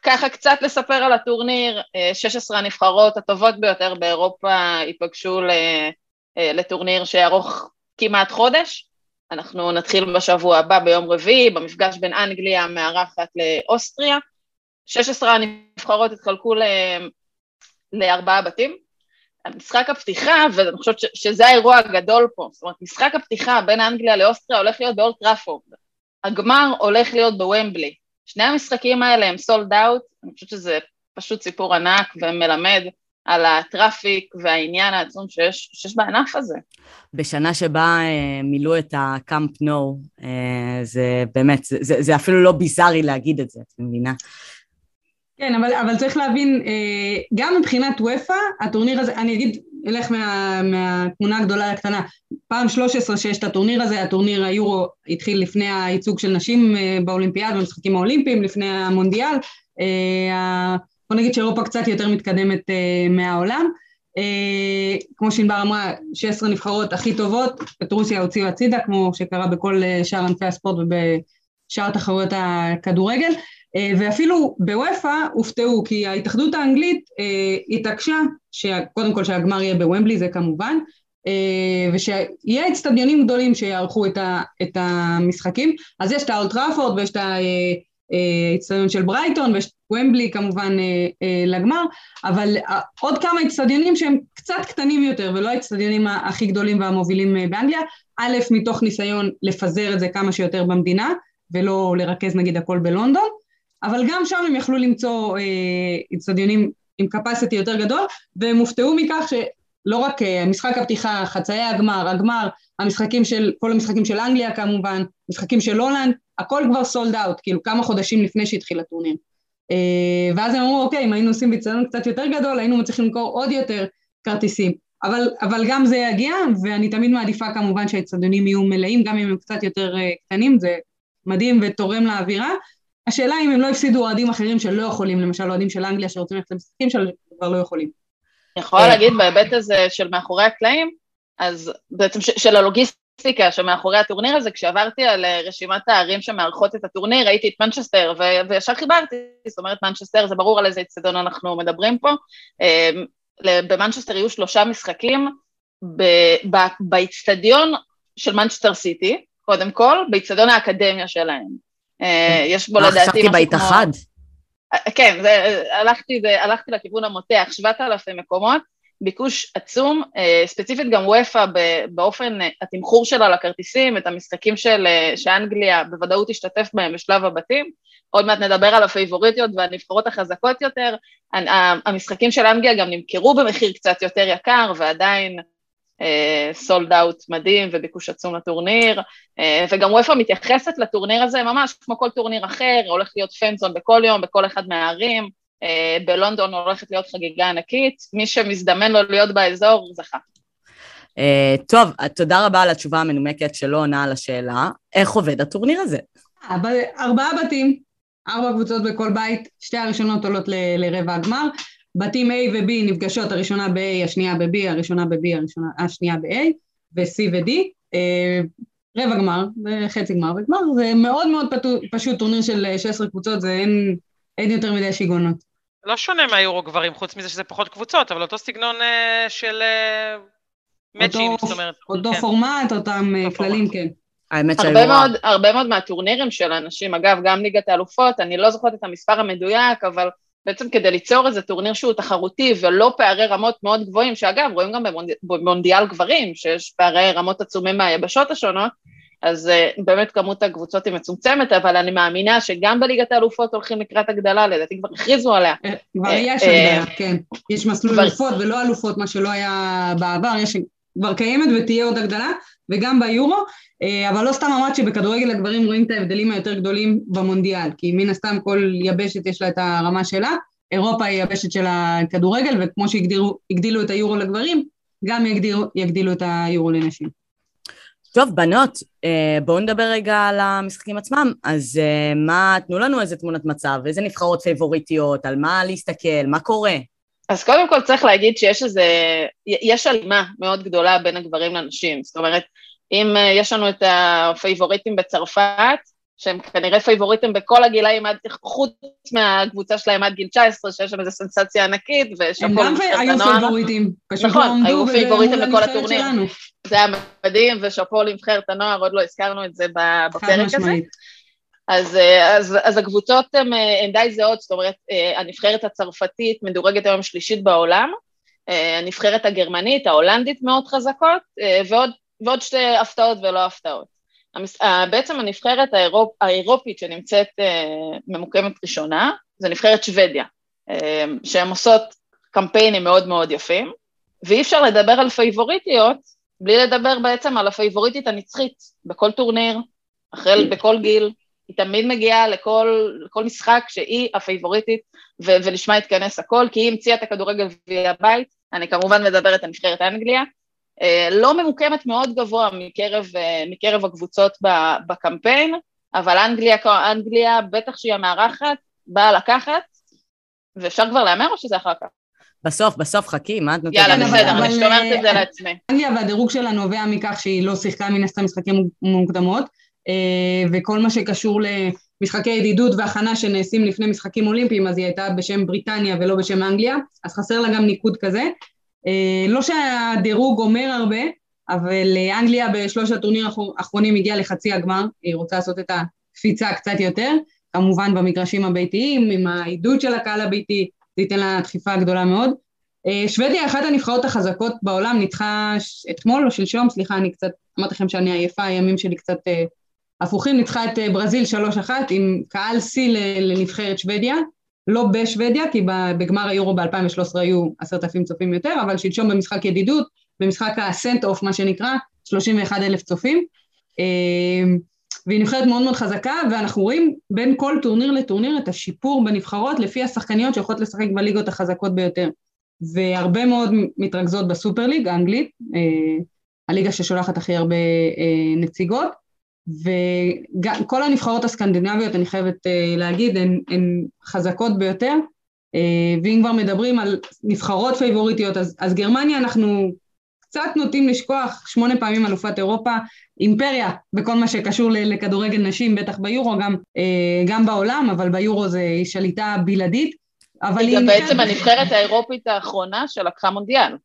ככה קצת לספר על הטורניר, שש עשרה הנבחרות הטובות ביותר באירופה ייפגשו לטורניר שיארוך כמעט חודש, אנחנו נתחיל בשבוע הבא ביום רביעי, במפגש בין אנגליה המארחת לאוסטריה, שש עשרה הנבחרות התחלקו ל... לארבעה בתים, משחק הפתיחה, ואני חושבת ש- שזה האירוע הגדול פה, זאת אומרת, משחק הפתיחה בין אנגליה לאוסטריה הולך להיות באולד טראפורד, הגמר הולך להיות בווימבלי, שני המשחקים האלה הם סולד אאוט, אני חושבת שזה פשוט סיפור ענק, ומלמד על הטראפיק והעניין העצום שיש, שיש בענף הזה. בשנה שבה מילאו את הקאמפ נו, זה באמת, זה, זה, זה אפילו לא ביזרי להגיד את זה, את מבינה? כן, אבל, אבל צריך להבין, גם מבחינת וופא, הטורניר הזה, אני אגיד, אלך מה, מהתמונה הגדולה לקטנה, פעם שלוש עשרה שיש את הטורניר הזה, הטורניר היורו התחיל לפני הייצוג של נשים באולימפיאד, במשחקים האולימפיים, לפני המונדיאל, בוא נגיד שאירופה קצת יותר מתקדמת מהעולם, כמו שענבר אמרה, שש עשרה נבחרות הכי טובות, את רוסיה הוציאו הצידה, כמו שקרה בכל שאר ענפי הספורט וב... שאר תחרויות הכדורגל, ואפילו בוויפה הופתעו, כי ההתאחדות האנגלית התעקשה, שקודם כל שהגמר יהיה בוומבלי, זה כמובן, ושיהיה אצטדיונים גדולים שיערכו את המשחקים, אז יש את האולד טראפורד ויש את האצטדיון של ברייטון, ויש את וומבלי כמובן לגמר, אבל עוד כמה אצטדיונים שהם קצת קטנים יותר, ולא האצטדיונים הכי גדולים והמובילים באנגליה, א' מתוך ניסיון לפזר את זה כמה שיותר במדינה, ולא לרכז נגיד הכל בלונדון, אבל גם שם הם יכלו למצוא אצטדיונים עם קפסיטי יותר גדול, והם הופתעו מכך ש... לא רק משחק הפתיחה, חצאי הגמר, הגמר, המשחקים של, כל המשחקים של אנגליה כמובן, משחקים של הולנד, הכל כבר סולד אאוט, כאילו כמה חודשים לפני שהתחיל הטורניר. ואז הם אמרו, אוקיי, אם היינו עושים ביצעון קצת יותר גדול, היינו מצליחים למכור עוד יותר כרטיסים. אבל, אבל גם זה יגיע, ואני תמיד מעדיפה כמובן שהצדונים יהיו מלאים, גם אם הם קצת יותר קטנים, זה מדהים ותורם לאווירה. השאלה אם הם לא הפסידו אוהדים אחרים שלא יכולים, למשל אוהדים של אנגליה שרוצים ללכת למשחקים שכבר לא יכולים. אני יכולה להגיד בהיבט הזה של מאחורי הקלעים, אז בעצם של הלוגיסטיקה שמאחורי הטורניר הזה, כשעברתי על רשימת הערים שמארחות את הטורניר, ראיתי את מנצ'סטר, וישר חיברתי, זאת אומרת מנצ'סטר, זה ברור על איזה אצטדיון אנחנו מדברים פה, במנצ'סטר יהיו שלושה משחקים, באצטדיון של מנצ'סטר סיטי, קודם כל, באצטדיון האקדמיה שלהם. יש בו לדעתי... חשבתי בית אחד. כן, זה, הלכתי, זה, הלכתי לכיוון המותח, שבעת אלפים מקומות, ביקוש עצום, ספציפית גם וופא באופן התמחור שלה לכרטיסים, את המשחקים של, שאנגליה בוודאות השתתף בהם בשלב הבתים, עוד מעט נדבר על הפייבוריטיות והנבחרות החזקות יותר, המשחקים של אנגליה גם נמכרו במחיר קצת יותר יקר, ועדיין סולד אאוט מדהים וביקוש עצום לטורניר, וגם וופא מתייחסת לטורניר הזה ממש כמו כל טורניר אחר, הולך להיות פנזון בכל יום, בכל אחד מהערים, בלונדון הולכת להיות חגיגה ענקית, מי שמזדמן לו להיות באזור זכה. טוב, תודה רבה על התשובה המנומקת שלא עונה על השאלה, איך עובד הטורניר הזה? ארבעה בתים, ארבע קבוצות בכל בית, שתי הראשונות עולות לרבע הגמר, בתים A ו-B נפגשות, הראשונה ב-A, השנייה ב-B, הראשונה ב-B, הראשונה, השנייה ב-A, ו-C ו-D, רבע גמר, חצי גמר וגמר, זה מאוד מאוד פשוט טורניר של שש עשרה קבוצות, זה אין, אין יותר מדי שיגונות. לא שונה מהיורו גברים, חוץ מזה שזה פחות קבוצות, אבל אותו סגנון של מאצ'ים, זאת אומרת. אותו פורמט, אותם כללים, כן. הרבה מאוד, הרבה מאוד מהטורנירים של האנשים, אגב, גם ליגת האלופות, אני לא זוכרת את המספר המדויק, אבל בעצם כדי ליצור איזה טורניר שהוא תחרותי, ולא פערי רמות מאוד גבוהים, שאגב, רואים גם במונדיאל גברים, שיש פערי רמות עצומים מהיבשות השונות, אז באמת כמות הקבוצות היא מצומצמת, אבל אני מאמינה שגם בליגת האלופות הולכים לקראת הגדלה, לדעתי כבר הכריזו עליה. כבר יש הגדלה, כן. יש מסלול אלופות ולא אלופות, מה שלא היה בעבר, יש כבר קיימת ותהיה עוד הגדלה, וגם ביורו, אבל לא סתם אמרת שבכדורגל הגברים רואים את ההבדלים היותר גדולים במונדיאל, כי מן הסתם כל יבשת יש לה את הרמה שלה, אירופה היא יבשת של הכדורגל, וכמו שהגדילו את היורו לגברים, גם יגדילו, יגדילו את היורו לנשים. טוב, בנות, בואו נדבר רגע על המשחקים עצמם, אז מה, תנו לנו איזה תמונת מצב, איזה נבחרות פייבוריטיות, על מה להסתכל, מה קורה? אז קודם כל צריך להגיד שיש איזה, יש הלימה מאוד גדולה בין הגברים לנשים, זאת אומרת, אם יש לנו את הפייבוריטים בצרפת, שהם כנראה פייבוריטים בכל הגילאים, חוץ מהקבוצה שלהם עד גיל תשע עשרה, שיש שם איזו סנסציה ענקית, הם גם היו פייבוריטים, פשוט לא עמדו, היו פייבוריטים בכל הטורניר, זה היה מדהים, ושאפו למבחרת הנוער, עוד לא הזכרנו את זה בפרק הזה, אז, אז, אז הקבוצות הן, הן די זהות, זאת אומרת, הנבחרת הצרפתית מדורגת היום שלישית בעולם, הנבחרת הגרמנית, ההולנדית מאוד חזקות, ועוד, ועוד שתי הפתעות ולא הפתעות. בעצם הנבחרת האירופ, האירופית שנמצאת ממוקמת ראשונה, זה נבחרת שוודיה, שהן עושות קמפיינים מאוד מאוד יפים, ואי אפשר לדבר על פייבוריטיות, בלי לדבר בעצם על הפייבוריטית הנצחית, בכל טורניר, אחרי בכל גיל, היא תמיד מגיעה לכל, לכל משחק שהיא הפייבוריטית, ו- ולשמה התכנס הכל, כי היא המציאה את הכדורגל והבית, אני כמובן מדברת על נבחרת אנגליה, אה, לא ממוקמת מאוד גבוה מקרב, אה, מקרב הקבוצות ב- בקמפיין, אבל אנגליה, אנגליה בטח שהיא המערכת, באה לקחת, ואפשר כבר לאמר או שזה אחר כך? בסוף, בסוף חכי, מה את נותנת? יאללה, בסדר, אני שתומרת את זה לעצמי. אנגליה והדירוג שלה נובע מכך שהיא לא שיחקה מן הסתם משחקים מוקדמות, וכל מה שקשור למשחקי ידידות והכנה שנעשים לפני משחקים אולימפיים, אז היא הייתה בשם בריטניה ולא בשם אנגליה, אז חסר לה גם ניקוד כזה. לא שהדירוג אומר הרבה, אבל אנגליה בשלוש הטורנירים האחרונים הגיעה לחצי הגמר, היא רוצה לעשות את הקפיצה קצת יותר, כמובן במגרשים הביתיים, עם העידוד של הקהל הביתי, זה ייתן לה דחיפה גדולה מאוד. שוודיה, אחת הנבחרות החזקות בעולם, ניצחה אתמול או שלשום, סליחה, אני קצת, אמרת לכם שאני עייפה, הימים שלי קצת הפוכים, ניצחה את ברזיל שלוש אחת, עם קהל סי לנבחרת שוודיה, לא בשוודיה, כי בגמר היורו ב-אלפיים ושלוש עשרה היו עשרת אלפים צופים יותר, אבל שלשום במשחק ידידות, במשחק הסנט-אוף, מה שנקרא, שלושים ואחד אלף צופים, והיא נבחרת מאוד מאוד חזקה, ואנחנו רואים בין כל טורניר לטורניר את השיפור בנבחרות, לפי השחקניות שיכולות לשחק בליגות החזקות ביותר. והרבה מאוד מתרכזות בסופר ליג, האנגלית, הליגה ששולחת הכי הרבה נציגות, וכל הנבחרות הסקנדינביות, אני חייבת להגיד, הן, הן חזקות ביותר, ואם כבר מדברים על נבחרות פייבוריטיות, אז, אז גרמניה אנחנו קצת נוטים לשכוח, שמונה פעמים אלופת אירופה, אימפריה, בכל מה שקשור לכדורגל נשים, בטח ביורו, גם, גם בעולם, אבל ביורו זה שליטה בלעדית, היא גם בעצם הנבחרת האירופית האחרונה שלקחה מונדיאל.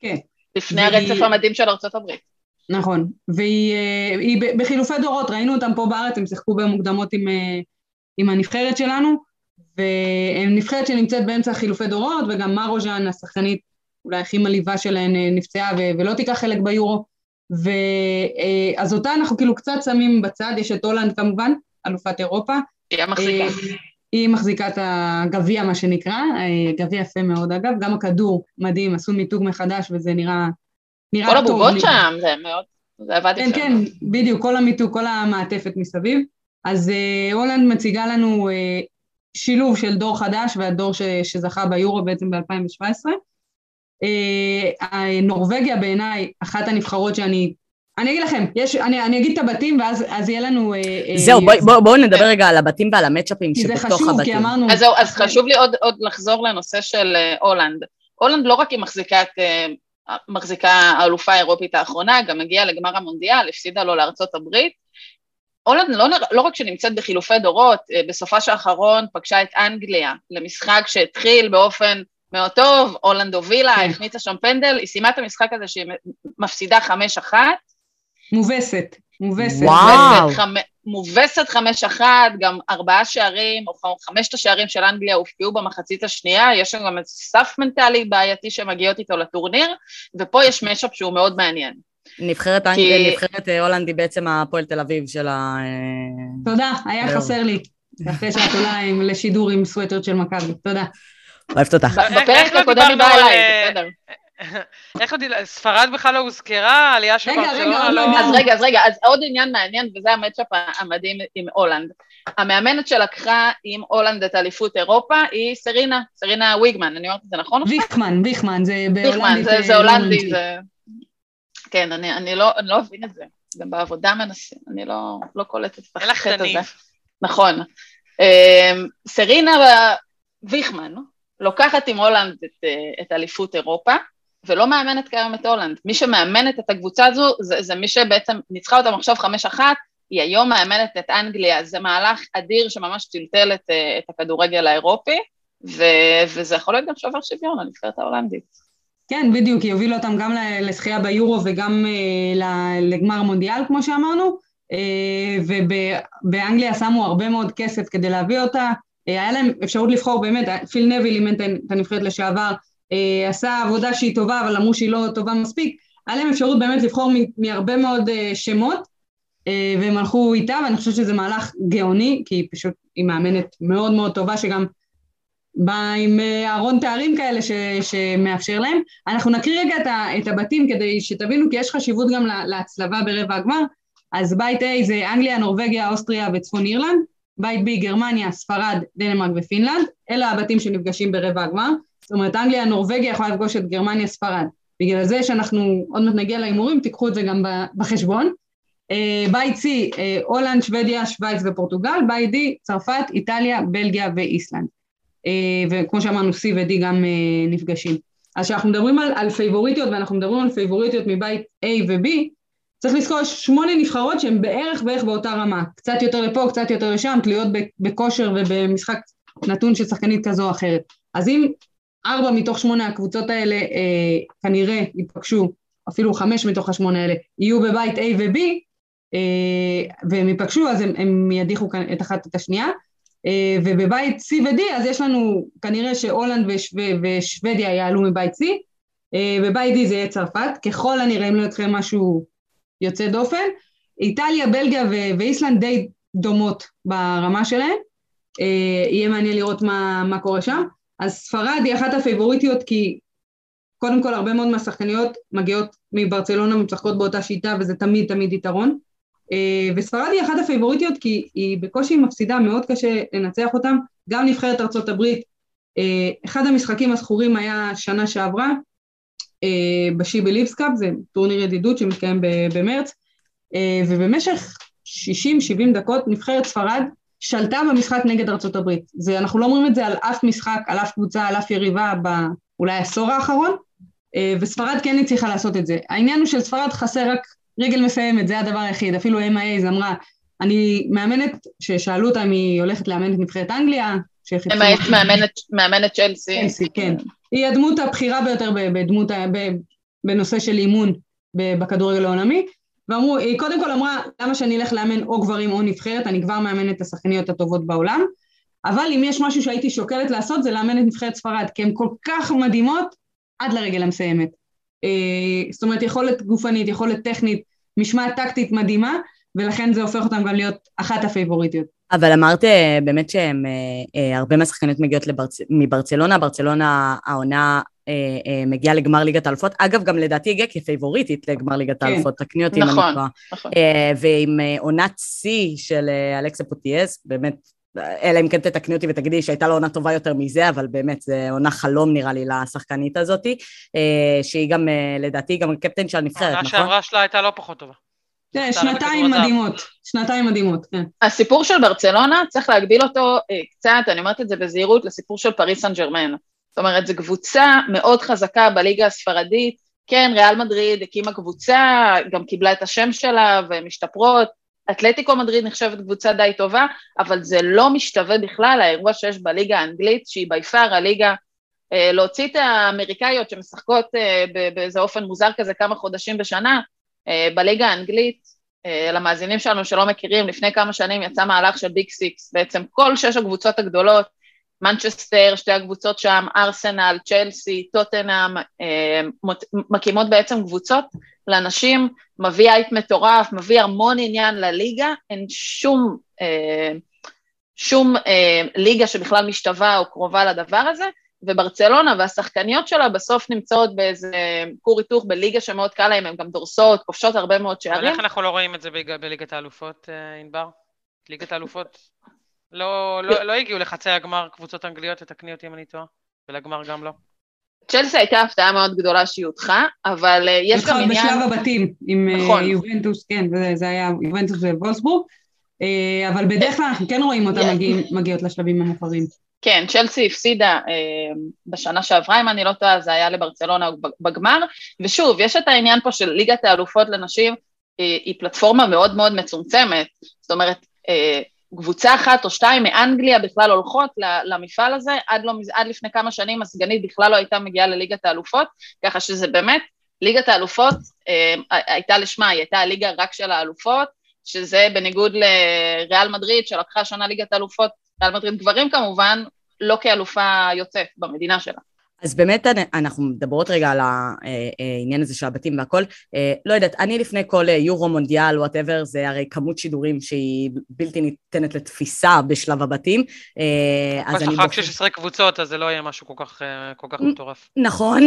כן. לפני הרצף המדהים של ארצות הברית. נכון, והיא בחילופי דורות, ראינו אותם פה בארץ, הם שיחקו במוקדמות עם הנבחרת שלנו, והם נבחרת שנמצאת באמצע חילופי דורות, וגם מרוז'אן, השחקנית, אולי הכי מליבה שלהן, נפצעה ולא תיקח חלק ביורו, אז אותה אנחנו כאילו קצת שמים בצד, יש את הולנד כמובן, אלופת אירופה. היא המחזיקה. היא מחזיקה את הגביע, מה שנקרא, גביע יפה מאוד אגב, גם הכדור מדהים, עשו מיתוג מחדש, וזה נראה, נראה כל טוב. כל הבוגות שם, זה מאוד, זה עבד כן, שם. כן, בדיוק, כל המיתוג, כל המעטפת מסביב, אז הולנד מציגה לנו שילוב של דור חדש, והדור ש, שזכה ביורו בעצם ב-אלפיים שבע עשרה, נורווגיה בעיניי, אחת הנבחרות שאני, אני אגיד לכם, יש, אני, אני אגיד את הבתים, ואז אז יהיה לנו... זהו, אה, בואו בוא, בוא נדבר כן. רגע על הבתים ועל המצ'אפים שבתוך חשוב, הבתים. זה חשוב, כי אמרנו... אז, אז כן. חשוב לי עוד, עוד לחזור לנושא של הולנד. הולנד לא רק היא מחזיקת, מחזיקה האלופה האירופית האחרונה, גם הגיעה לגמר המונדיאל, הפסידה לו לארצות הברית. הולנד לא, לא רק שנמצאת בחילופי דורות, בסופה שאחרון פגשה את אנגליה, למשחק שהתחיל באופן... מאוד טוב, הולנד הובילה, הכניסה שם פנדל, היא סיימה את המשחק הזה שהיא מפסידה חמש אחת. מובסת, מובסת. וואו. מובסת חמש אחת, גם ארבעה שערים, או חמשת השערים של אנגליה הופקעו במחצית השנייה, יש לנו גם את סף מנטלי בעייתי שמגיעות איתו לטורניר, ופה יש משאפ שהוא מאוד מעניין. נבחרת אנגליה, נבחרת הולנד היא בעצם הפועל תל אביב של ה... תודה, היה חסר לי. אחרי שאת עולה לשידור עם סוויטרט של מכבי, תודה. אוהבת אותך. בפרק הקודם היא באה אליי, בסדר. איך לא דיברנו, ספרד בכלל לא הוזכרה, עלייה של ברצלונה לא... אז רגע, אז רגע, אז עוד עניין מעניין, וזה המצ'אפ המדהים עם הולנד. המאמנת שלקחה עם הולנד את אליפות אירופה, היא סרינה, סרינה ויגמן, אני אומרת את זה נכון? ויגמן, ויגמן, זה בהולנדית. ויגמן, זה הולנדי, זה... כן, אני לא מבין את זה, גם בעבודה מנסים, אני לא קולטת את החטא הזה. נכון. סרינה ויגמן, לוקחת עם הולנד את, את אליפות אירופה, ולא מאמנת כיום את הולנד. מי שמאמנת את הקבוצה הזו, זה, זה מי שבעצם ניצחה אותם עכשיו חמש אחת, היא היום מאמנת את אנגליה, זה מהלך אדיר שממש טלטל את, את הכדורגל האירופי, ו, וזה יכול להיות גם שובר שוויון, הנבחרת ההולנדית. כן, בדיוק, היא הובילה אותם גם לשחייה ביורו, וגם אה, לגמר מונדיאל, כמו שאמרנו, אה, ובאנגליה שמו הרבה מאוד כסף כדי להביא אותה, היה להם אפשרות לבחור באמת, פיל נביל, אם את הנבחרת לשעבר, עשה עבודה שהיא טובה, אבל אמרו שהיא לא טובה מספיק, היה להם אפשרות באמת לבחור מהרבה מאוד שמות, והם הלכו איתה, ואני חושבת שזה מהלך גאוני, כי היא פשוט, היא מאמנת מאוד מאוד טובה, שגם באה עם ארון תארים כאלה שמאפשר להם. אנחנו נקריא רגע את הבתים, כדי שתבינו, כי יש חשיבות גם להצלבה ברבע הגמר, אז בית A זה אנגליה, נורווגיה, אוסטריה וצפון אירלנד, בית בי, גרמניה, ספרד, דנמרק ופינלנד, אלה הבתים שנפגשים ברבע הגמר, זאת אומרת, אנגליה, נורווגיה יכולה לפגוש את גרמניה, ספרד, בגלל זה שאנחנו עוד מעט נגיע לאימורים, תיקחו את זה גם בחשבון, בית סי, הולנד, שוודיה, שוויץ ופורטוגל, בית די, צרפת, איטליה, בלגיה ואיסלנד, וכמו שאמרנו, סי ודי גם נפגשים. אז כשאנחנו מדברים על, על פייבוריטיות, ואנחנו מדברים על פייבוריטיות מבית A ו-B, צריך לזכור שמונה נבחרות שהן בערך בערך באותה רמה, קצת יותר לפה, קצת יותר לשם, תלויות בכושר ובמשחק נתון של שחקנית כזו או אחרת. אז אם ארבע מתוך שמונה הקבוצות האלה אה, כנראה ייפגשו, אפילו חמש מתוך השמונה האלה, יהיו בבית A ו-B, אה, והם ייפגשו, אז הם, הם ידיחו כאן את אחת את השנייה, אה, ובבית C ו-D, אז יש לנו כנראה שהולנד ושו- ושוודיה יעלו מבית C, אה, בבית D זה יהיה צרפת, ככל הנראה אם לא יקרה משהו יוצא דופן, איטליה, בלגיה ו- ואיסלנד די דומות ברמה שלהם, אה, יהיה מעניין לראות מה, מה קורה שם, אז ספרד היא אחת הפייבוריטיות, כי קודם כל הרבה מאוד מהשחקניות מגיעות מברצלונה, משחקות באותה שיטה, וזה תמיד תמיד יתרון, וספרד היא אחת הפייבוריטיות, כי היא בקושי מפסידה, מאוד קשה לנצח אותם, גם נבחרת ארצות הברית, אחד המשחקים הזכורים היה שנה שעברה, בשיבליבסקאפ, זה טורניר ידידות שמתקיים במרץ, ובמשך שישים שבעים דקות נבחרת ספרד, שלטה במשחק נגד ארצות הברית. זה, אנחנו לא אומרים את זה על אף משחק, על אף קבוצה, על אף יריבה, באולי עשור האחרון, וספרד כן הצליחה לעשות את זה. העניין הוא של ספרד חסר רק רגל מסיימת, זה הדבר היחיד, אפילו אם איי איי אמרה, אני מאמנת, ששאלו אותה אם היא הולכת לאמנת נבחרת אנגליה, אם איי איי מאמנת, מאמנת צ'לסי. צ'לסי, כן. היא הדמות הבכירה ביותר בדמות, בנושא של אימון בכדורגל העולמי, ואמרו, היא קודם כל אמרה, למה שאני אלך לאמן או גברים או נבחרת, אני כבר מאמן את השחקניות הטובות בעולם, אבל אם יש משהו שהייתי שוקלת לעשות, זה לאמן את נבחרת ספרד, כי הן כל כך מדהימות, עד לרגל המסיימת. זאת אומרת, יכולת גופנית, יכולת טכנית, משמעת טקטית מדהימה, ולכן זה הופך אותם גם להיות אחת הפייבוריטיות. אבל אמרת באמת שהם, הרבה מהשחקניות מגיעות מברצלונה, ברצלונה העונה מגיעה לגמר ליגת האלופות, אגב גם לדעתי הגיעה כפייבוריטית לגמר ליגת האלופות, תקני אותי אם אני טועה, ועם עונת סי של אלכסה פוטייס, באמת, אלא אם כן תתקני אותי ותגידי שהייתה לה עונה טובה יותר מזה, אבל באמת זה עונה חלום נראה לי לשחקנית הזאת, שהיא גם לדעתי גם קפטן של הנבחרת, נכון? העונה שעברה שלה הייתה לא פחות טובה. שנתיים מדהימות, שנתיים מדהימות, כן. הסיפור של ברצלונה, צריך להגדיל אותו קצת, אני אומרת את זה בזהירות, לסיפור של פריס סן ז'רמן. זאת אומרת, זו קבוצה מאוד חזקה בליגה הספרדית, כן, ריאל מדריד הקימה קבוצה, גם קיבלה את השם שלה, ומשתפרות, אתלטיקו מדריד נחשבת קבוצה די טובה, אבל זה לא משתווה בכלל, האירוע שיש בליגה האנגלית, שהיא ביפר הליגה, להוציא את האמריקאיות שמשחקות באיזה אופן מוזר כזה כמה חודשים בשנה, בליגה האנגלית, למאזינים שלנו שלא מכירים, לפני כמה שנים יצא מהלך של ביג סיקס, בעצם כל שש הקבוצות הגדולות, מנצ'סטר, שתי הקבוצות שם, ארסנל, צ'לסי, טוטנהאם, מקימות בעצם קבוצות לאנשים, מביא אייט מטורף, מביא המון עניין לליגה, אין שום, שום ליגה שבכלל משתווה או קרובה לדבר הזה, וברצלונה והשחקניות שלה בסוף נמצאות באיזה כור היתוך בליגה שמאוד קל להם, הן גם דורסות, כובשות הרבה מאוד שערים. איך אנחנו לא רואים את זה בליגת האלופות, ענבר? ליגת האלופות לא הגיעו לחצי הגמר קבוצות אנגליות, תתקני אותי אם אני טועה, ולגמר גם לא. צ'לסי הייתה הפתעה מאוד גדולה שהיא הודחה, אבל יש גם עניין... בשלב הבתים עם יובנטוס, כן, זה היה יובנטוס ווולסבורג, אבל בדרך כלל אנחנו כן רואים אותם מגיעות לשלבים המאוחרים. כן, צ'לסי הפסידה אה, בשנה שעברה, אם אני לא טועה, זה היה לברצלונה בגמר, ושוב, יש את העניין פה של ליגת האלופות לנשים, אה, היא פלטפורמה מאוד מאוד מצומצמת, זאת אומרת, אה, קבוצה אחת או שתיים מאנגליה בכלל הולכות למפעל הזה, עד, לא, עד לפני כמה שנים הסגנית בכלל לא הייתה מגיעה לליגת האלופות, ככה שזה באמת, ליגת האלופות אה, הייתה לשמה, היא הייתה הליגה רק של האלופות, שזה בניגוד לריאל מדריד, שלקחה שנה ליגת האלופות, ריאל מדריד גברים כמובן, לא כאלופה יוצאת במדינה שלה. אז באמת אנחנו מדברות רגע על העניין הזה של הבתים והכל, לא יודעת, אני לפני כל יורו מונדיאל, whatever, זה הרי כמות שידורים שהיא בלתי ניתנת לתפיסה בשלב הבתים. אז אני... רק שש עשרה קבוצות, אז זה לא יהיה משהו כל כך, כל כך מטורף. נכון,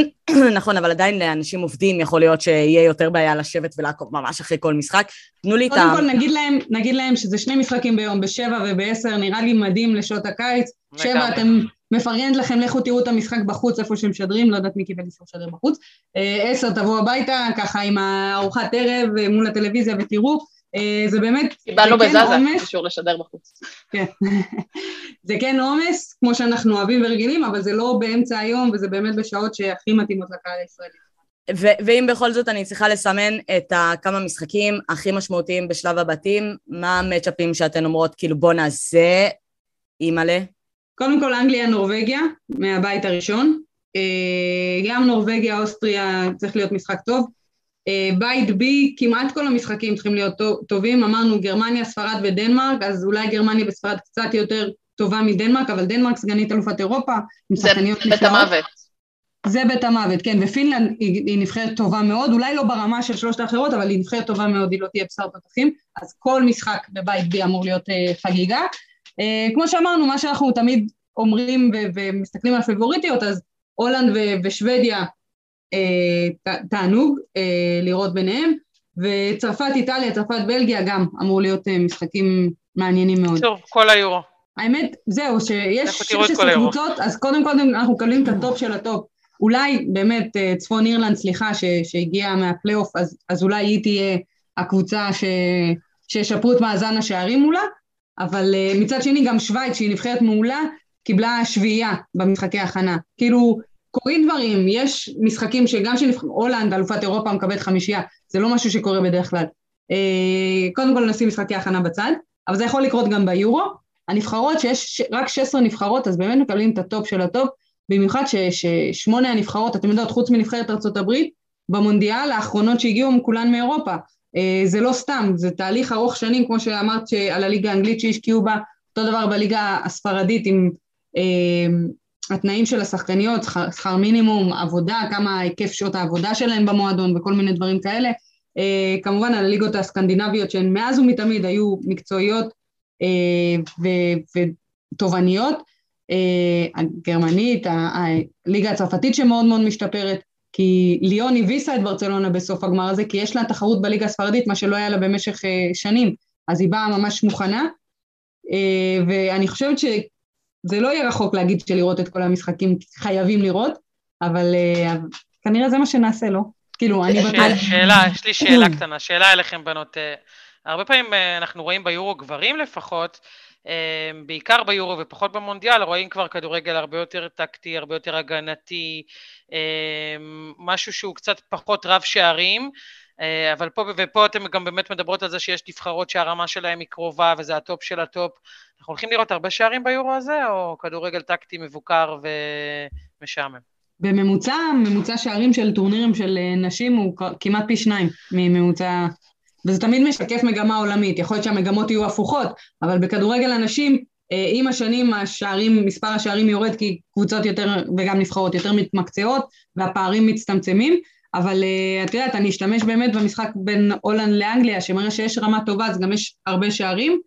נכון, אבל עדיין לאנשים עובדים יכול להיות שיהיה יותר בעיה לשבת ולעקוב ממש אחרי כל משחק. תנו לי את... קודם כל נגיד להם, נגיד להם שזה שני משחקים ביום, בשבע ובעשר, נראה לי מדהים לשעות הקיץ, שבע אתם... מפרגנת לכם, לכו תראו את המשחק בחוץ, איפה שהם שדרים, לא יודעת מי קיבל איסור שדר בחוץ, עשר, תבואו הביתה, ככה עם הארוחת ערב מול הטלוויזיה ותראו, זה באמת... קיבלנו בזאזה, אישור לשדר בחוץ. כן, זה כן עומס, כמו שאנחנו אוהבים ורגילים, אבל זה לא באמצע היום, וזה באמת בשעות שהכי מתאימות לקהל הישראלי. ו- ואם בכל זאת אני צריכה לסמן את כמה משחקים הכי משמעותיים בשלב הבתים, מה המצ'אפים שאתן אומרות, כאילו בוא נעשה, אימאלה? קודם כל אנגליה, נורווגיה, מהבית הראשון, גם נורווגיה, אוסטריה, צריך להיות משחק טוב, בית בי, כמעט כל המשחקים צריכים להיות טובים, אמרנו גרמניה, ספרד ודנמרק, אז אולי גרמניה בספרד קצת יותר טובה מדנמרק, אבל דנמרק סגנית אלופת אירופה, זה בית המוות. זה בית המוות, כן, ופינלנד היא נבחרת טובה מאוד, אולי לא ברמה של שלושת האחרות, אבל היא נבחרת טובה מאוד, היא לא תהיה בשר תותחים, אז כל משחק בבית בי אמור להיות חגיגה, כמו שאמרנו, מה שאנחנו תמיד אומרים ומסתכלים על פבוריטיות, אז הולנד ושוודיה, תענוג לראות ביניהם, וצרפת איטליה, צרפת בלגיה גם אמור להיות משחקים מעניינים מאוד. טוב, כל היורו. האמת, זהו, שיש שש עשרה קבוצות, אז קודם כל אנחנו מקבלים את הטופ של הטופ. אולי באמת צפון אירלנד, סליחה, שהגיעה מהפלייאוף, אז אולי היא תהיה הקבוצה שישפרו את מאזן השערים מולה, אבל מצד שני גם שווייץ, שהיא נבחרת מעולה, קיבלה שביעייה במשחקי הכנה. כאילו, קוראים דברים, יש משחקים שגם שנבחרת, הולנד, אלופת אירופה, מקבלת חמישייה, זה לא משהו שקורה בדרך כלל. קודם כל נשים משחקי הכנה בצד, אבל זה יכול לקרות גם ביורו. הנבחרות, שיש רק שש עשרה נבחרות, אז באמת מקבלים את הטופ של הטופ, במיוחד ששמונה הנבחרות, אתם יודעות, חוץ מנבחרת ארצות הברית, במונדיאל, האחרונות שהגיעו כולן מאירופה. זה לא סתם, זה תהליך ארוך שנים, כמו שאמרת על הליגה האנגלית שהשקיעו בה, אותו דבר בליגה הספרדית עם התנאים של השחקניות, שכר מינימום, עבודה, כמה היקף שעות העבודה שלהם במועדון וכל מיני דברים כאלה. כמובן על הליגות הסקנדינביות שהן מאז ומתמיד היו מקצועיות ותובניות, הגרמנית, הליגה הצרפתית שמאוד מאוד משתפרת, כי ליון הביסה את ברצלונה בסוף הגמר הזה, כי יש לה תחרות בליגה הספרדית, מה שלא היה לה במשך שנים, אז היא באה ממש מוכנה, ואני חושבת שזה לא יהיה רחוק להגיד שלראות את כל המשחקים, חייבים לראות, אבל כנראה זה מה שנעשה, לא? כאילו, אני בטל... שאלה, יש לי שאלה קטנה, שאלה אליכם בנות, הרבה פעמים אנחנו רואים ביורו גברים לפחות, בעיקר ביורו ופחות במונדיאל, רואים כבר כדורגל הרבה יותר טקטי, הרבה יותר הגנתי, משהו שהוא קצת פחות רב שערים, אבל פה ופה אתם גם באמת מדברות על זה שיש נבחרות שהרמה שלהם היא קרובה, וזה הטופ של הטופ. אנחנו הולכים לראות הרבה שערים ביורו הזה, או כדורגל טקטי מבוקר ומשעמם? בממוצע, ממוצע שערים של טורנירים של נשים הוא כמעט פי שניים מממוצע... וזה תמיד משקף מגמה עולמית, יכול להיות שהמגמות יהיו הפוכות, אבל בכדורגל אנשים, עם השנים השערים, מספר השערים יורד, כי קבוצות יותר, וגם נבחרות, יותר מתמקצעות, והפערים מצטמצמים, אבל את יודעת, אני אשתמש באמת במשחק בין הולנד לאנגליה, שמראה שיש רמה טובה, אז גם יש הרבה שערים,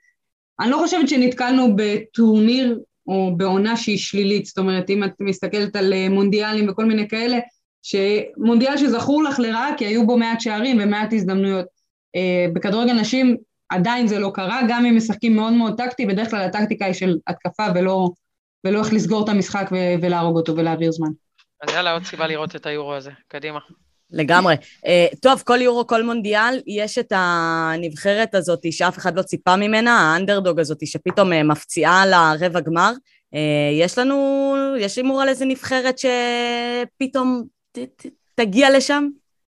אני לא חושבת שנתקלנו בטורניר, או בעונה שהיא שלילית, זאת אומרת, אם את מסתכלת על מונדיאלים וכל מיני כאלה, שמונדיאל שזכור לך לרעה, כי היו בו מעט שערים ומעט הזדמנויות. בכדורגל נשים עדיין זה לא קרה, גם אם משחקים מאוד מאוד טקטי, בדרך כלל הטקטיקה היא של התקפה, ולא, ולא איך לסגור את המשחק ו- ולהרוג אותו ולהעביר זמן. אז יאללה, עוד סיבה לראות את היורו הזה, קדימה. לגמרי. Uh, טוב, כל יורו, כל מונדיאל, יש את הנבחרת הזאת שאף אחד לא ציפה ממנה, האנדרדוג הזאת שפתאום מפציעה לרבע גמר. Uh, יש לנו, יש אימור על איזה נבחרת שפתאום ת- ת- תגיע לשם?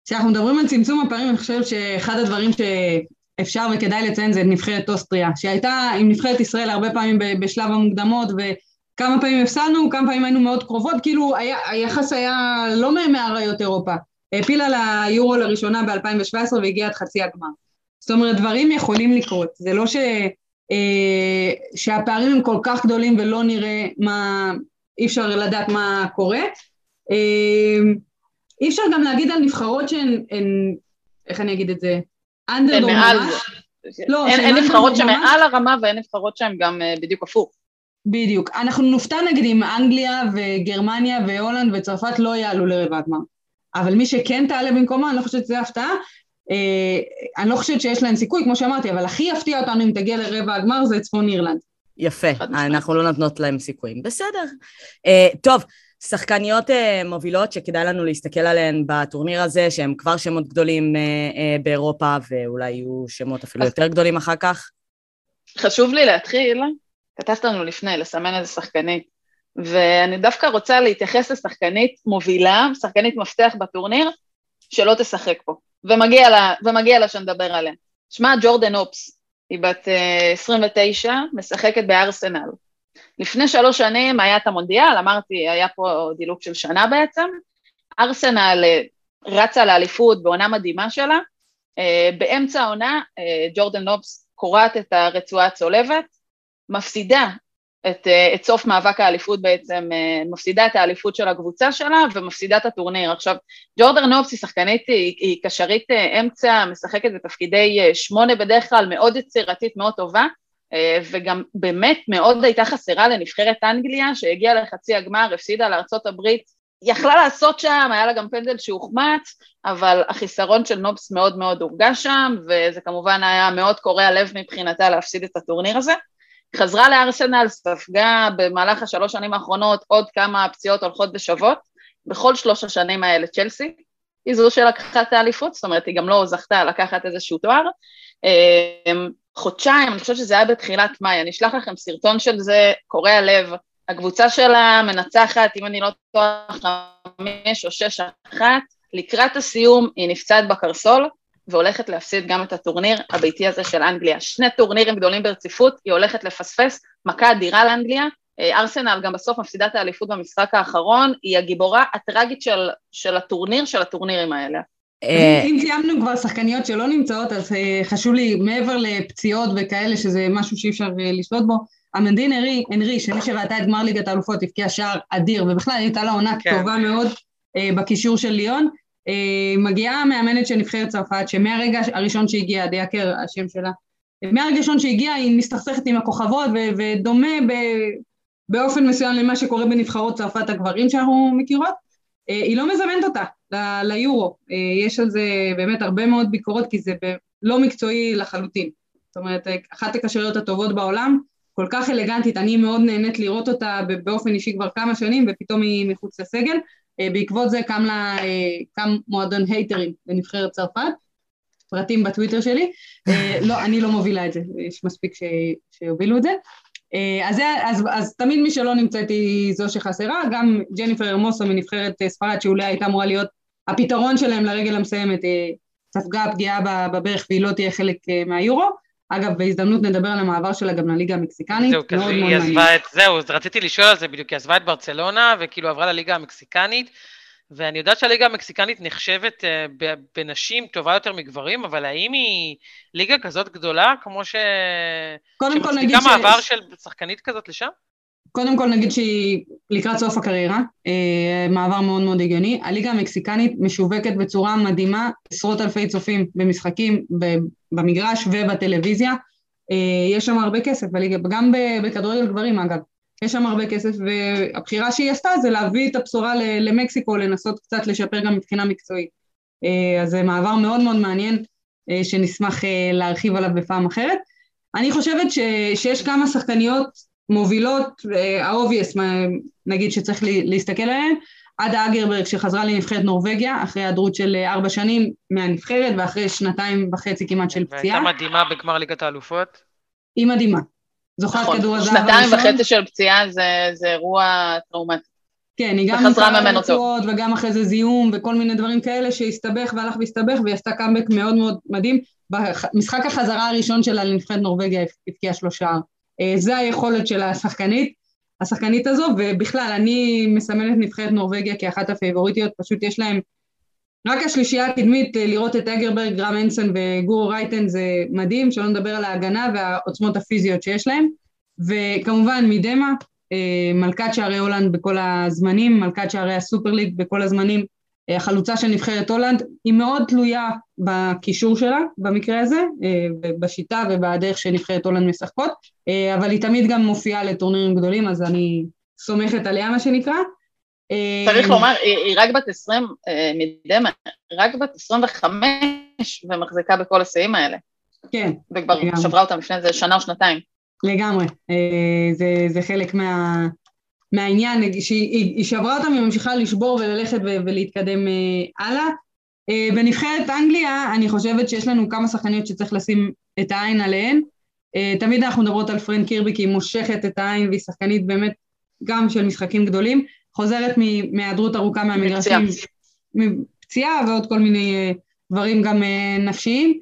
כשאנחנו מדברים על צמצום הפערים, אני חושבת שאחד הדברים שאפשר וכדאי לציין זה נבחרת אוסטריה, שהייתה עם נבחרת ישראל הרבה פעמים בשלב המוקדמות, וכמה פעמים הפסלנו, כמה פעמים היינו מאוד קרובות, כאילו היה, היחס היה לא מהמעריות אירופה, הפילה ליורו לראשונה ב-אלפיים שבע עשרה והגיעה עד חצי הגמר. זאת אומרת, דברים יכולים לקרות, זה לא ש, אה, שהפערים הם כל כך גדולים ולא נראה מה, אי אפשר לדעת מה קורה, אה, אי אפשר גם להגיד על נבחרות שהן, איך אני אגיד את זה, אנדרדוג ממש. אין נבחרות שמעל הרמה, ואין נבחרות שהן גם בדיוק הפוך. בדיוק. אנחנו נופתע נגיד אם אנגליה וגרמניה והולנד וצרפת לא יעלו לרבע הגמר. אבל מי שכן תעלה במקומה, אני לא חושבת שזה הפתעה, אני לא חושבת שיש להן סיכוי, כמו שאמרתי, אבל הכי יפתיע אותנו אם תגיע לרבע הגמר, זה צפון אירלנד. יפה, אנחנו לא נותנות להם סיכויים. בסדר. טוב. שחקניות מובילות שכדאי לנו להסתכל עליהן בטורניר הזה, שהם כבר שמות גדולים באירופה, ואולי יהיו שמות אפילו יותר גדולים אחר כך. חשוב לי להתחיל, כתבת לנו לפני, לסמן איזה שחקנית, ואני דווקא רוצה להתייחס לשחקנית מובילה, שחקנית מפתח בטורניר, שלא תשחק פה, ומגיע לה, ומגיע לה שנדבר עליה. שמה ג'ורדן אופס, היא בת עשרים ותשע, משחקת בארסנל. לפני שלוש שנים היה את המונדיאל, אמרתי, היה פה דילוק של שנה בעצם, ארסנל רצה לאליפות בעונה מדהימה שלה, באמצע העונה ג'ורדן אופס קוראת את הרצועה הצולבת, מפסידה את, את סוף מאבק האליפות בעצם, מפסידה את האליפות של הקבוצה שלה, ומפסידה את הטורניר. עכשיו, ג'ורדן אופס היא שחקנית, היא, היא קשרית אמצע, משחקת בתפקידי שמונה בדרך כלל, מאוד יצירתית, מאוד טובה, וגם באמת מאוד הייתה חסרה לנבחרת אנגליה, שהגיעה לחצי הגמר, הפסידה לארצות הברית, יכלה לעשות שם, היה לה גם פנדל שהוחמץ, אבל החיסרון של נופס מאוד מאוד הורגש שם, וזה כמובן היה מאוד קורע לב מבחינתה להפסיד את הטורניר הזה. חזרה לארסנל, ספגה במהלך השלוש שנים האחרונות, עוד כמה פציעות הולכות ושוות, בכל שלוש השנים האלה צ'לסי, היא זו שלקחה את האליפות, זאת אומרת, היא גם לא זכתה לקחת איזשהו תואר, חודשיים, אני חושבת שזה היה בתחילת מאי, אני אשלח לכם סרטון של זה, קורע לב, הקבוצה שלה מנצחת, אם אני לא טועה, חמש או שש אחת, לקראת הסיום היא נפצעת בקרסול, והולכת להפסיד גם את הטורניר הביתי הזה של אנגליה. שני טורנירים גדולים ברציפות, היא הולכת לפספס, מכה אדירה לאנגליה, ארסנל גם בסוף מפסידה את האליפות במשחק האחרון, היא הגיבורה הטרגית של, של הטורניר, של הטורנירים האלה. אם סיימנו כבר שחקניות שלא נמצאות, אז חשוב לי מעבר לפציעות וכאלה, שזה משהו שאי אפשר לשלוט בו, אמנדין הנרי, שמי שראתה את גמר ליגת האלופות, הבקיעה שער אדיר, ובכלל הייתה לה עונה טובה מאוד בקישור של ליון, מגיעה מאמנת של נבחרת צרפת, שמהרגע הראשון שהגיעה, דייקר השם שלה, מהרגע הראשון שהגיעה היא מסתכסכת עם הכוכבות, ודומה באופן מסוים למה שקורה בנבחרות צרפת הגברים שאנחנו מכירות, היא לא מזמנת אותה ליורו, יש על זה באמת הרבה מאוד ביקורות, כי זה לא מקצועי לחלוטין, זאת אומרת, אחת הקשריות הטובות בעולם, כל כך אלגנטית, אני מאוד נהנית לראות אותה באופן אישי כבר כמה שנים, ופתאום היא מחוץ לסגל, בעקבות זה קם, לה, קם מועדון הייטרים לנבחרת צרפת, פרטים בטוויטר שלי, לא, אני לא מובילה את זה, יש מספיק ש... שיובילו את זה, אז, אז, אז תמיד מי שלא נמצאתי זו שחסרה, גם ג'ניפר הרמוסו מנבחרת ספרד, שאולי הייתה אמורה להיות הפתרון שלהם לרגל המסיימת, ספגה פגיעה בברך והיא לא תהיה חלק מהיורו, אגב, בהזדמנות נדבר על המעבר שלה גם לליגה המקסיקנית. זהו, כזה, היא עזבה את, זהו, רציתי לשאול על זה בדיוק, היא עזבה את ברצלונה, וכאילו עברה לליגה המקסיקנית, ואני יודעת שהליגה המקסיקנית נחשבת בנשים טובה יותר מגברים, אבל האם היא ליגה כזאת גדולה, כמו ש... קודם כל נגיד ש... שמצדיקה מעבר של שחקנית כזאת לשם? קודם כל נגיד שהיא לקראת סוף הקריירה, מעבר מאוד מאוד הגיוני, הליגה המקסיקנית משווקת בצורה מדהימה, עשרות אלפי צופים במשחקים, במגרש ובטלוויזיה, יש שם הרבה כסף, גם בכדורגל גברים אגב, יש שם הרבה כסף, והבחירה שהיא עשתה זה להביא את הבשורה למקסיקו, לנסות קצת לשפר גם מבחינה מקצועית, אז זה מעבר מאוד מאוד מעניין, שנשמח להרחיב עליו בפעם אחרת, אני חושבת שיש כמה שחקניות, מובילות, האובייס, נגיד שצריך להסתכל עליהן, עדה אגרברג שחזרה לנבחרת נורווגיה, אחרי הדרות של ארבע שנים מהנבחרת, ואחרי שנתיים וחצי כמעט של פציעה. והייתה מדהימה בגמר ליגת האלופות? היא מדהימה. זוכרת כדור הזהב הראשון. שנתיים וחצי של פציעה זה אירוע טראומטי. כן, היא גם נפצעת, וגם אחרי זה זיהום, וכל מיני דברים כאלה שהסתבך והלך והסתבך, והיא עשתה קאמבק מאוד מאוד מדהים. במשחק החזרה הראשון שלה לנבחרת נורווגיה הבקיעה שלושה. זה היכולת של השחקנית, השחקנית הזו, ובכלל אני מסמנת נבחרת נורווגיה כאחת הפייבוריטיות, פשוט יש להם, רק השלישייה הקדמית, לראות את אגרברג, גרם אנסן וגורו רייטן, זה מדהים, שלא נדבר על ההגנה והעוצמות הפיזיות שיש להם, וכמובן מידמה, מלכת שערי הולנד בכל הזמנים, מלכת שערי הסופרליג בכל הזמנים, החלוצה של נבחרת הולנד, היא מאוד תלויה בקישור שלה, במקרה הזה, בשיטה ובדרך שנבחרת הולנד משחקות, אבל היא תמיד גם מופיעה לטורנירים גדולים, אז אני סומכת עליה מה שנקרא. צריך לומר, היא רק בת עשרים, מידמה, רק בת עשרים וחמש, ומחזיקה בכל הסעים האלה. כן. וכבר שברה אותה לפני זה שנה או שנתיים. לגמרי, זה, זה חלק מה... מהעניין, שהיא שברה אותם, היא ממשיכה לשבור וללכת ולהתקדם הלאה. בנבחרת אנגליה, אני חושבת שיש לנו כמה שחקניות שצריך לשים את העין עליהן. תמיד אנחנו מדברות על פרן קירבי, כי היא מושכת את העין, והיא שחקנית באמת גם של משחקים גדולים. חוזרת מהיעדרות ארוכה מהמגרשים, פציעה ועוד כל מיני דברים גם נפשיים,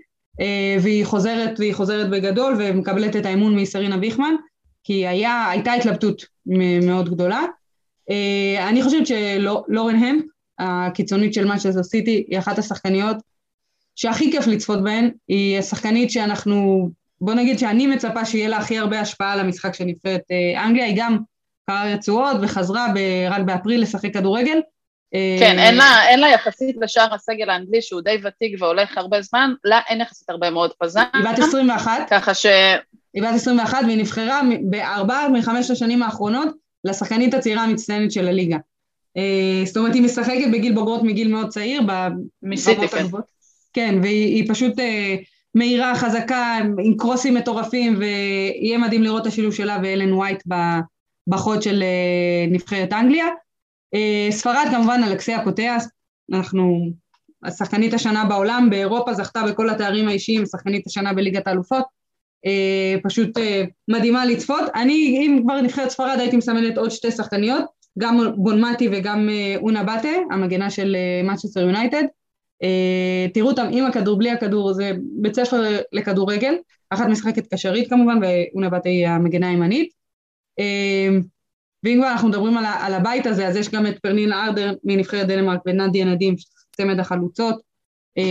והיא חוזרת, והיא חוזרת בגדול, ומקבלת את האמון מיסרינה ויכמן, כי היה, הייתה התלבטות מאוד גדולה. אני חושבת שלורן המפ, הקיצונית של מנצ'סטר סיטי, היא אחת השחקניות שהכי כיף לצפות בהן, היא השחקנית שאנחנו, בוא נגיד שאני מצפה שיהיה לה הכי הרבה השפעה על המשחק של נבחרת אנגליה, היא גם קרעה רצועות וחזרה רק באפריל לשחק כדורגל. כן, אין לה, אין לה יחסית לשאר הסגל האנגלי שהוא די ותיק והולך הרבה זמן, לה אין יחסית הרבה מאוד פזן. היא בת עשרים ואחת. ככה ש... היא בת עשרים ואחת והיא נבחרה בארבע מחמש השנים האחרונות לשחקנית הצעירה המצטיינת של הליגה. זאת אומרת, היא משחקת בגיל בוגרות מגיל מאוד צעיר, ברמות הגבוהות. כן, והיא פשוט מהירה, חזקה, עם קרוסים מטורפים, ויהיה מדהים לראות את השילוב שלה ואלן ווייט בחוד של נבחרת אנגליה. ספרד כמובן, אלכסיה קוטאס, אנחנו, השחקנית השנה בעולם, באירופה זכתה בכל התארים האישיים, השחקנית השנה בליגת האלופות, פשוט מדהימה לצפות. אני, אם כבר נבחרת ספרד, הייתי מסמנת עוד שתי שחקניות, גם בונמטי וגם אונה באטה, המגנה של מנצ'סטר יונייטד. תראו אותם עם הכדור, בלי הכדור, זה בית ספר לכדורגל, אחת משחקת קשרית כמובן, ואונה באטה היא המגנה הימנית. ואם כבר אנחנו מדברים על, על הבית הזה, אז יש גם את פרניל ארדר מנבחרת דנמרק ונדיה נדים, צמד החלוצות, אה,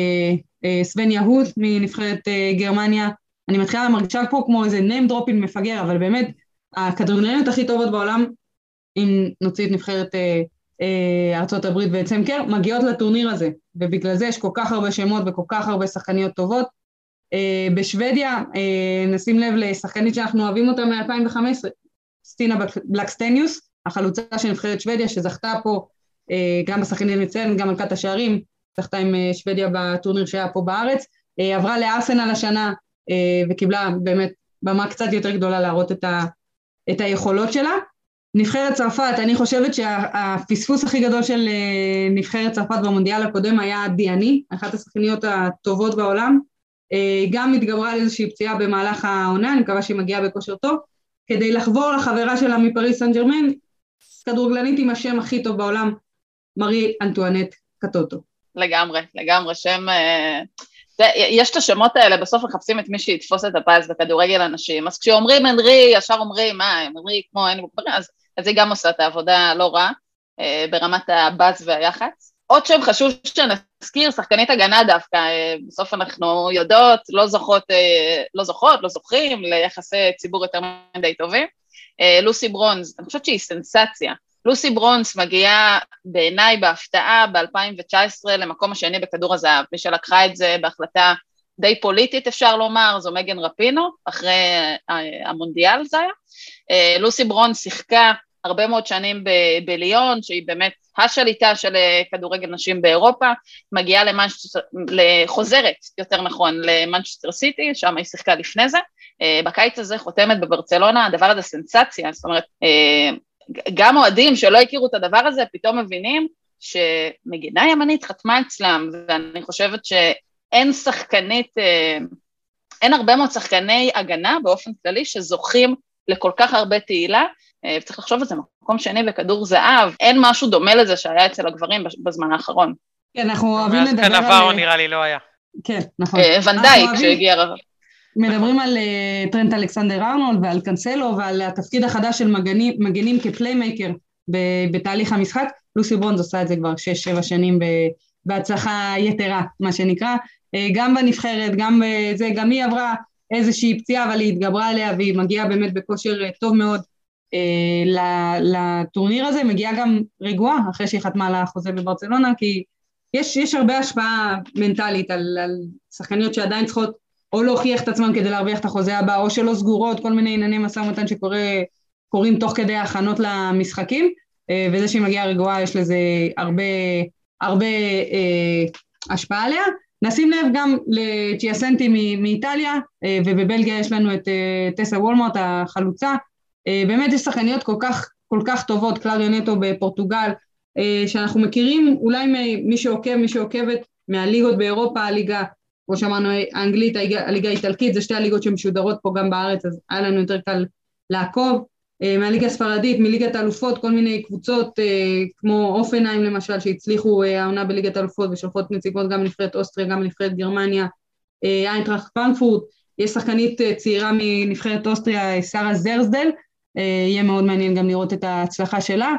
אה, סוון יהוד מנבחרת אה, גרמניה. אני מתחילה מרגישה פה כמו איזה name dropping מפגר, אבל באמת הכדורגלניות הכי טובות בעולם, אם נוציא את נבחרת אה, אה, ארצות הברית ואת סמקר, מגיעות לטורניר הזה, ובגלל זה יש כל כך הרבה שמות וכל כך הרבה שחקניות טובות. אה, בשוודיה, אה, נשים לב לשחקנית שאנחנו אוהבים אותה מ-אלפיים וחמש עשרה, סטינה בלקסטניוס, החלוצה של נבחרת שוודיה, שזכתה פה גם בשחקנית מצוינת, גם מלכת השערים, זכתה עם שוודיה בטורניר שהיה פה בארץ, עברה לארסנל השנה, וקיבלה באמת במה קצת יותר גדולה להראות את, ה, את היכולות שלה. נבחרת צרפת, אני חושבת שהפספוס הכי גדול של נבחרת צרפת במונדיאל הקודם היה דיאני, אחת השחקניות הטובות בעולם, גם התגברה על איזושהי פציעה במהלך העונה, אני מקווה שהיא מגיעה בכושר טוב, כדי לחבור לחברה שלה מפריס סן ג'רמן, כדורגלנית עם השם הכי טוב בעולם, מרי אנטואנט קטוטו. לגמרי, לגמרי, שם... יש את השמות האלה, בסוף מחפשים את מי שיתפוס את הפז בכדורגל אנשים, אז כשאומרים אנרי, ישר אומרים, מה, אנרי כמו אין בוקברים, אז היא גם עושה את העבודה לא רע, ברמת הבאז והיחץ. עוד שם חשוב שנזכיר, שחקנית הגנה דווקא, בסוף אנחנו יודעות, לא זוכות, לא זוכות, לא זוכים, ליחסי ציבור יותר מדי טובים. לוסי ברונז, אני חושבת שהיא סנסציה. לוסי ברונז מגיעה בעיניי בהפתעה ב-אלפיים תשע עשרה למקום השני בכדור הזהב, מי שלקחה את זה בהחלטה די פוליטית אפשר לומר, זו מגן רפינו, אחרי המונדיאל זה היה. לוסי ברונז שיחקה הרבה מאוד שנים ב- בליון, שהיא באמת השליטה של כדורגל נשים באירופה, מגיעה למנצ'סטר, לחוזרת, יותר נכון, למנצ'סטר סיטי, שם היא שיחקה לפני זה, בקיץ הזה חותמת בברצלונה, הדבר הזה סנסציה, זאת אומרת, גם אוהדים שלא הכירו את הדבר הזה, פתאום מבינים שמגינה ימנית חתמה אצלם, ואני חושבת שאין שחקנית, אין הרבה מאוד שחקני הגנה באופן כללי, שזוכים לכל כך הרבה תהילה, וצריך לחשוב על זה מקום שני בכדור זהב, אין משהו דומה לזה שהיה אצל הגברים בזמן האחרון. כן, אנחנו אוהבים לדבר על... נברו נראה לי לא היה. כן, נכון. ונדייק שהגיע... מדברים על טרנט אלכסנדר ארנולד ועל קנסלו ועל התפקיד החדש של מגנים כפליימייקר בתהליך המשחק, לוסי ברונז עושה את זה כבר שש שבע שנים בהצלחה יתרה, מה שנקרא, גם בנבחרת, גם זה, גם היא עברה איזושהי פציעה, אבל היא התגברה עליה, והיא מגיעה באמת בכושר טוב מאוד לטורניר הזה, מגיעה גם רגועה, אחרי שהיא חתמה על החוזה בברצלונה, כי יש, יש הרבה השפעה מנטלית על, על שחקניות שעדיין צריכות או להוכיח את עצמן כדי להרוויח את החוזה הבא, או שלא סגורות, כל מיני ענייני משא ומתן שקורים תוך כדי ההכנות למשחקים, וזה שהיא מגיעה רגועה, יש לזה הרבה, הרבה השפעה עליה. נשים לב גם לצ'יאסנטי מאיטליה, ובבלגיה יש לנו את טסה וולמוט, החלוצה, באמת יש שחקניות כל כך, כל כך טובות, קלאודיה נטו בפורטוגל, שאנחנו מכירים, אולי מי שעוקב, מי שעוקבת מהליגות באירופה, הליגה, כמו שאמרנו, האנגלית, הליגה האיטלקית, זה שתי הליגות שמשודרות פה גם בארץ, אז היה לנו יותר קל לעקוב, מהליגה הספרדית, מליגת האלופות, כל מיני קבוצות כמו אופנהיים למשל, שהצליחו העונה בליגת האלופות ושולחות נציגות גם לנבחרת אוסטריה, גם לנבחרת גרמניה, איינטראכט פרנקפורט, יש שחקנית צעירה מנבחרת אוסטריה, שרה זרזדל, יהיה מאוד מעניין גם לראות את ההצלחה שלה.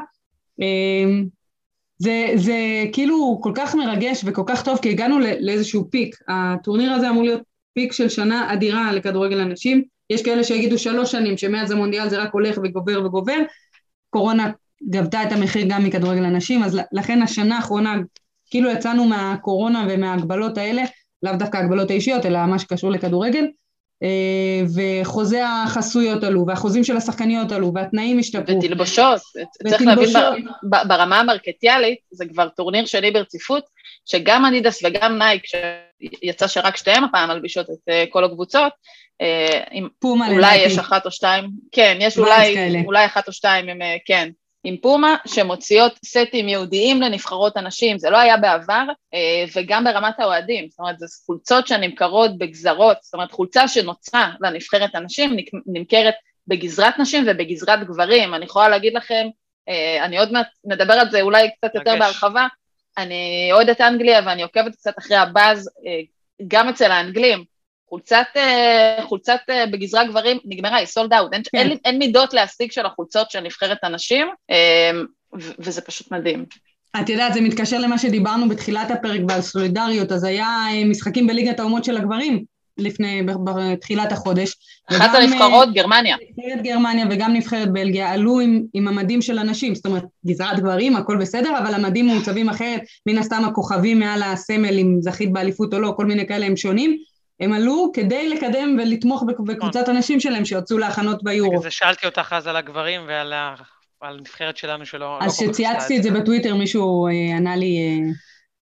זה, זה כאילו כל כך מרגש וכל כך טוב, כי הגענו לאיזשהו פיק. הטורניר הזה אמור להיות פיק של שנה אדירה לכדורגל הנשים. יש כאלה שיגידו שלוש שנים, שמאז המונדיאל זה רק הולך וגובר וגובר. קורונה גבתה את המחיר גם מכדורגל הנשים, אז לכן השנה האחרונה, כאילו יצאנו מהקורונה ומההגבלות האלה, לאו דווקא ההגבלות האישיות, אלא מה שקשור לכדורגל, וחוזה החסויות עלו, והחוזים של השחקניות עלו, והתנאים השתפרו. ותלבושות, צריך להבין ברמה המרקטיאלית, זה כבר טורניר שני ברציפות, שגם אדידס וגם נייק, שיצא שרק שתיהם הפעם מלבישות את כל הקבוצות, אולי יש אחת או שתיים, כן, יש אולי אחת או שתיים, כן, עם פומה, שמוציאות סטים יהודיים לנבחרות אנשים, זה לא היה בעבר, וגם ברמת האוהדים, זאת אומרת, זה חולצות שנמכרות בגזרות, זאת אומרת, חולצה שנוצרה לנבחרת אנשים, נמכרת בגזרת נשים ובגזרת גברים, אני יכולה להגיד לכם, אני עוד מעט נדבר על זה אולי קצת יותר בהרחבה, אני עוד את אנגליה, ואני עוקבת קצת אחרי הבאז, גם אצל האנגלים, חולצת, חולצת בגזרה גברים, נגמרה, היא סולד אאוט, אין, אין, אין מידות להשיג של החולצות של נבחרת הנשים, ו- וזה פשוט מדהים. את יודעת, זה מתקשר למה שדיברנו בתחילת הפרק ועל סולידריות, אז היה משחקים בליגת האומות של הגברים, לפני, בתחילת החודש. אחת הנבחרות, גרמניה. נבחרת גרמניה וגם נבחרת בלגיה, עלו עם, עם המדים של הנשים, זאת אומרת, גזרת גברים, הכל בסדר, אבל המדים מוצבים אחרת, מן הסתם הכוכבים מעל הסמל, אם זכית באליפות או לא, כל מיני כאלה הם שונים. הם עלו כדי לקדם ולתמוך בקבוצת הנשים שלהם שיוצאו להכנות ביורו. אז שאלתי אותך אז על הגברים ועל הנבחרת שלנו שלא... אז שצייצתי את זה בטוויטר, מישהו ענה לי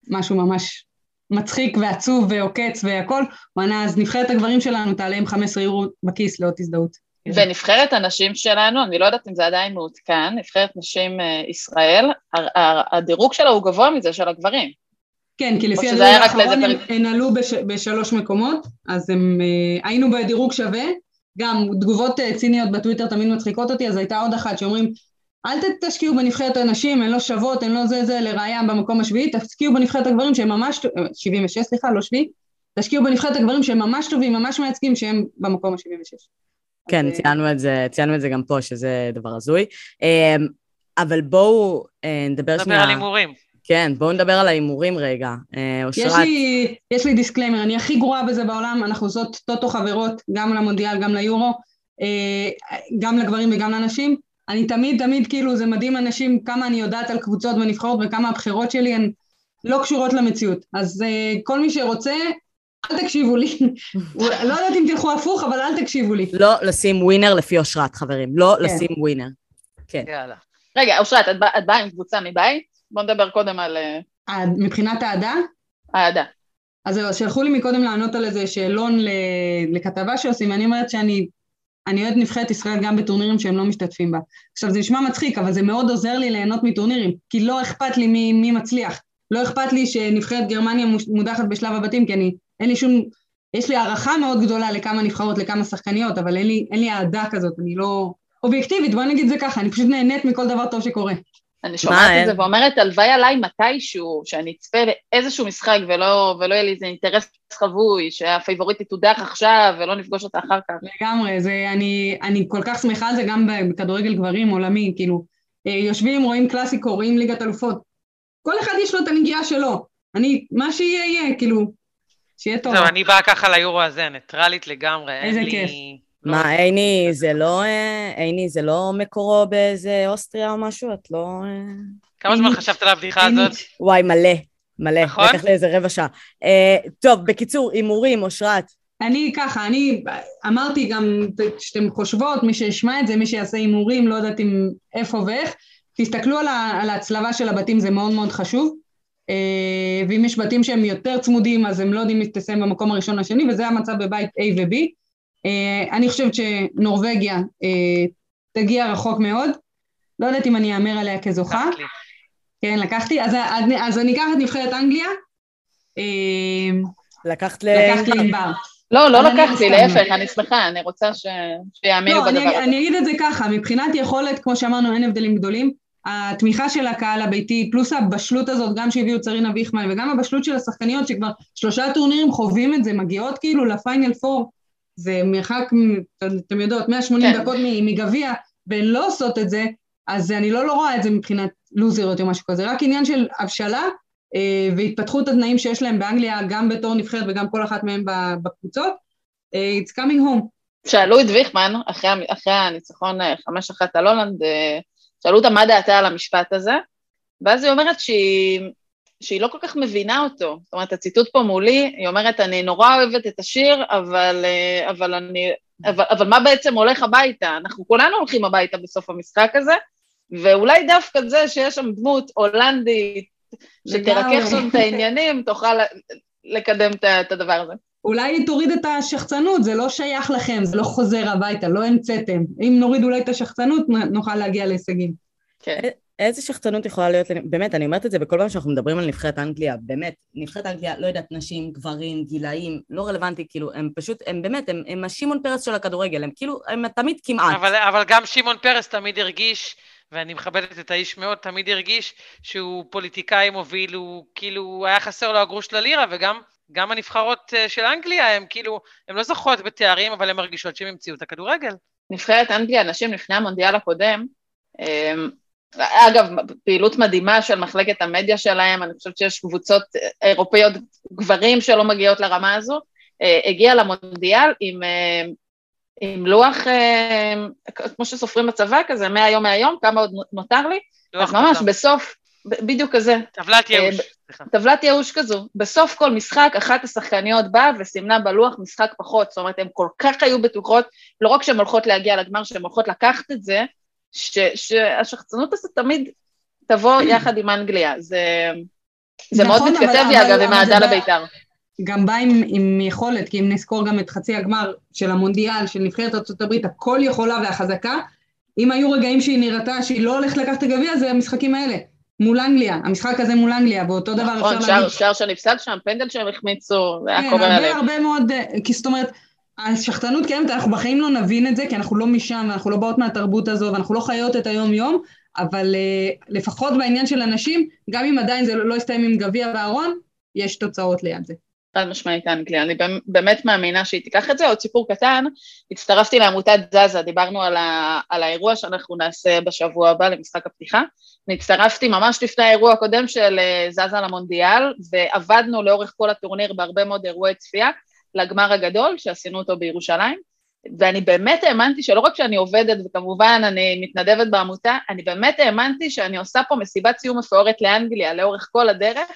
משהו ממש מצחיק ועצוב ועוקץ והכל, הוא ענה, אז נבחרת הגברים שלנו תעלה עם חמישה עשר יורו בכיס, לא תזדהות. ונבחרת הנשים שלנו, אני לא יודעת אם זה עדיין מעודכן, נבחרת נשים ישראל, הדירוג שלה הוא גבוה מזה של הגברים. כן, כי לפי הדבר האחרון הם, הם עלו בש, בשלוש מקומות, אז הם, אה, היינו בדירוג שווה, גם תגובות אה, ציניות בטוויטר תמיד מצחיקות אותי, אז הייתה עוד אחת שאומרים, אל תשקיעו בנבחרת הנשים, הן לא שוות, הן לא זה זה לראייה במקום השביעי, תשקיעו בנבחרת הגברים שהם ממש, שבעים ושש סליחה, לא שביעי, תשקיעו בנבחרת הגברים שהם ממש טובים, ממש מייצגים שהם במקום ה-שבעים ושש. כן, אז, ציינו את זה, ציינו את זה גם פה, שזה דבר הזוי, אבל בואו נדבר שנייה. נדבר על הימורים. כן, בואו נדבר על ההימורים רגע. יש לי, יש לי דיסקליימר, אני הכי גרועה בזה בעולם, אנחנו עושות טוטו חברות, גם למונדיאל, גם ליורו, גם לגברים וגם לאנשים. אני תמיד, תמיד, כאילו, זה מדהים אנשים, כמה אני יודעת על קבוצות ונבחרות, וכמה הבחירות שלי הן לא קשורות למציאות. אז כל מי שרוצה, אל תקשיבו לי. לא יודעת אם תלכו הפוך, אבל אל תקשיבו לי. לא לשים ווינר לפי אושרת, חברים. לא לשים ווינר. כן. יאללה. רגע, אושרת, את באה עם קבוצה מבית? בוא נדבר קודם על... מבחינת העדה? העדה. אז שלחו לי מקודם לענות על איזה שאלון לכתבה שעושים, אני אומרת שאני, אני אוהד נבחרת ישראל גם בטורנירים שהם לא משתתפים בה. עכשיו זה נשמע מצחיק, אבל זה מאוד עוזר לי ליהנות מטורנירים, כי לא אכפת לי מי, מי מצליח. לא אכפת לי שנבחרת גרמניה מודחת בשלב הבתים, כי אני, אין לי שום, יש לי הערכה מאוד גדולה לכמה נבחרות, לכמה שחקניות, אבל אין לי, אין לי העדה כזאת, אני לא... אובייקטיבית, בוא נגיד זה ככה, אני פשוט נהנית מכל דבר טוב שקורה. אני שומעת את זה ואומרת, הלוואי עליי מתישהו, שאני אצפה באיזשהו משחק, ולא יהיה לי איזה אינטרס חבוי, שהפייבוריטי תודח עכשיו, ולא נפגוש אותה אחר כך. לגמרי, אני כל כך שמחה על זה, גם בכדורגל גברים עולמי, כאילו, יושבים, רואים קלאסיקו, רואים ליגת אלופות, כל אחד יש לו את הנגיעה שלו, אני, מה שיהיה יהיה, כאילו, שיהיה טוב. זהו, אני באה ככה ליורו הזה, ניטרלית לגמרי. איזה כיף. מה, עיני, זה לא, עיני, זה לא מקורו באיזה אוסטריה או משהו, את לא... כמה זמן חשבת על הבדיחה הזאת? וואי, מלא, מלא, לקח לי איזה רבע שעה. טוב, בקיצור, אימורים, אושרת. אני ככה, אני אמרתי גם שאתם חושבות, מי שישמע את זה, מי שיעשה אימורים, לא יודעת אם איפה ואיך, תסתכלו על ההצלבה של הבתים, זה מאוד מאוד חשוב, ואם יש בתים שהם יותר צמודים, אז הם לא יודעים להתסיים במקום הראשון השני, וזה המצב בבית A ו-B, Uh, אני חושבת שנורווגיה uh, תגיע רחוק מאוד, לא יודעת אם אני אאמר עליה כזוכה, לקחתי. כן לקחתי, אז, אז, אז אני אקח את נבחרת אנגליה, uh, לקחת לענבר, לא, לא לקחתי, להפך, אני סליחה, אני רוצה שיאמינו בדבר הזה. אני אגיד את זה ככה, מבחינת יכולת, כמו שאמרנו, אין הבדלים גדולים, התמיכה של הקהל הביתי, פלוס הבשלות הזאת, גם שהביאו צרין אביחמי, וגם הבשלות של השחקניות, שכבר שלושה טורנירים חווים את זה, מגיעות כאילו לפיינל פור, זה מרחק, אתם יודעות, מאה ושמונים דקות מגביע, והן לא עושות את זה, אז אני לא לא רואה את זה מבחינת לוזריות או משהו כזה, רק עניין של הבשלה, והתפתחו את התנאים שיש להם באנגליה, גם בתור נבחרת וגם כל אחת מהם בקבוצות, it's coming home. שאלו את ויכמן, אחרי הניצחון חמש אחת על הולנד, שאלו אותה מה דעתה על המשפט הזה, ואז היא אומרת שהיא, שהיא לא כל כך מבינה אותו, זאת אומרת, הציטוט פה מולי, היא אומרת, אני נורא אוהבת את השיר, אבל, אבל, אני, אבל, אבל מה בעצם הולך הביתה? אנחנו כולנו הולכים הביתה בסוף המשחק הזה, ואולי דווקא זה שיש שם דמות הולנדית, שתרכך שם את העניינים, תוכל לקדם את הדבר הזה. אולי תוריד את השחצנות, זה לא שייך לכם, זה לא חוזר הביתה, לא המצאתם. אם נוריד אולי את השחצנות, נוכל להגיע להישגים. איזה שחצנות יכולה להיות, באמת, אני אומרת את זה בכל פעם שאנחנו מדברים על נבחרת אנגליה, באמת, נבחרת אנגליה, לא יודעת, נשים, גברים, גילאים, לא רלוונטי, כאילו, הם פשוט, הם באמת, הם השמעון פרס של הכדורגל, הם כאילו, הם תמיד כמעט. אבל גם שמעון פרס תמיד הרגיש, ואני מכבדת את האיש מאוד, תמיד הרגיש שהוא פוליטיקאי מוביל, הוא כאילו היה חסר לו הגרוש ללירה, וגם גם הנבחרות של אנגליה, הם כאילו, הם לא זוכות בתארים, אבל הם מרגישות שהם המציאו את הכדורגל. נבחרת אנגליה, אנשים לפני המונדיאל הקודם, אגב, פעילות מדהימה של מחלקת המדיה שלהם, אני חושבת שיש קבוצות אירופאיות, גברים שלא מגיעות לרמה הזו, הגיע למונדיאל עם... עם לוח, כמו שסופרים בצבא כזה, מהיום מהיום, כמה עוד נותר לי, אז ממש בסוף, בדיוק כזה. טבלת יאוש. טבלת יאוש כזו. בסוף כל משחק, אחת השחקניות באה וסימנה בלוח משחק פחות, זאת אומרת, הן כל כך היו בטוחות, לא רק שהן הולכות להגיע לגמר, שהן הולכות לקחת את זה, שהשחצנות הזאת תמיד תבוא יחד עם אנגליה. זה מאוד מתכתב לי, אגב, עם העדה לביתר. גם בא עם, עם יכולת, כי אם נזכור גם את חצי הגמר של המונדיאל, של נבחרת ארצות הברית, הכל יכולה והחזקה, אם היו רגעים שהיא נראתה, שהיא לא הולכת לקחת הגביע, זה המשחקים האלה, מול אנגליה, המשחק הזה מול אנגליה, ואותו דבר אפשר להגיד. נכון, שער שנפסד שם, פנדל שהם החמיצו, זה היה קורה עליהם. הרבה הרבה מאוד, כי זאת אומרת, השחצנות קיימת, אנחנו בחיים לא נבין את זה, כי אנחנו לא משם, ואנחנו לא באות מהתרבות הזו, ואנחנו לא חיות את היום-יום, אבל לפחות בעניין של אנשים, גם אם עדיין זה לא יסתיים עם גביע וארון, יש תוצאות ליד זה. חד משמעית אנגליה, אני באמת מאמינה שהיא תיקח את זה, עוד סיפור קטן, הצטרפתי לעמותת זזה, דיברנו על, ה, על האירוע שאנחנו נעשה בשבוע הבא למשחק הפתיחה, הצטרפתי ממש לפני האירוע הקודם של זזה למונדיאל, ועבדנו לאורך כל הטורניר בהרבה מאוד אירועי צפייה, לגמר הגדול שעשינו אותו בירושלים, ואני באמת האמנתי שלא רק שאני עובדת, וכמובן אני מתנדבת בעמותה, אני באמת האמנתי שאני עושה פה מסיבת סיום מפוארת לאנגליה, לאורך כל הדרך,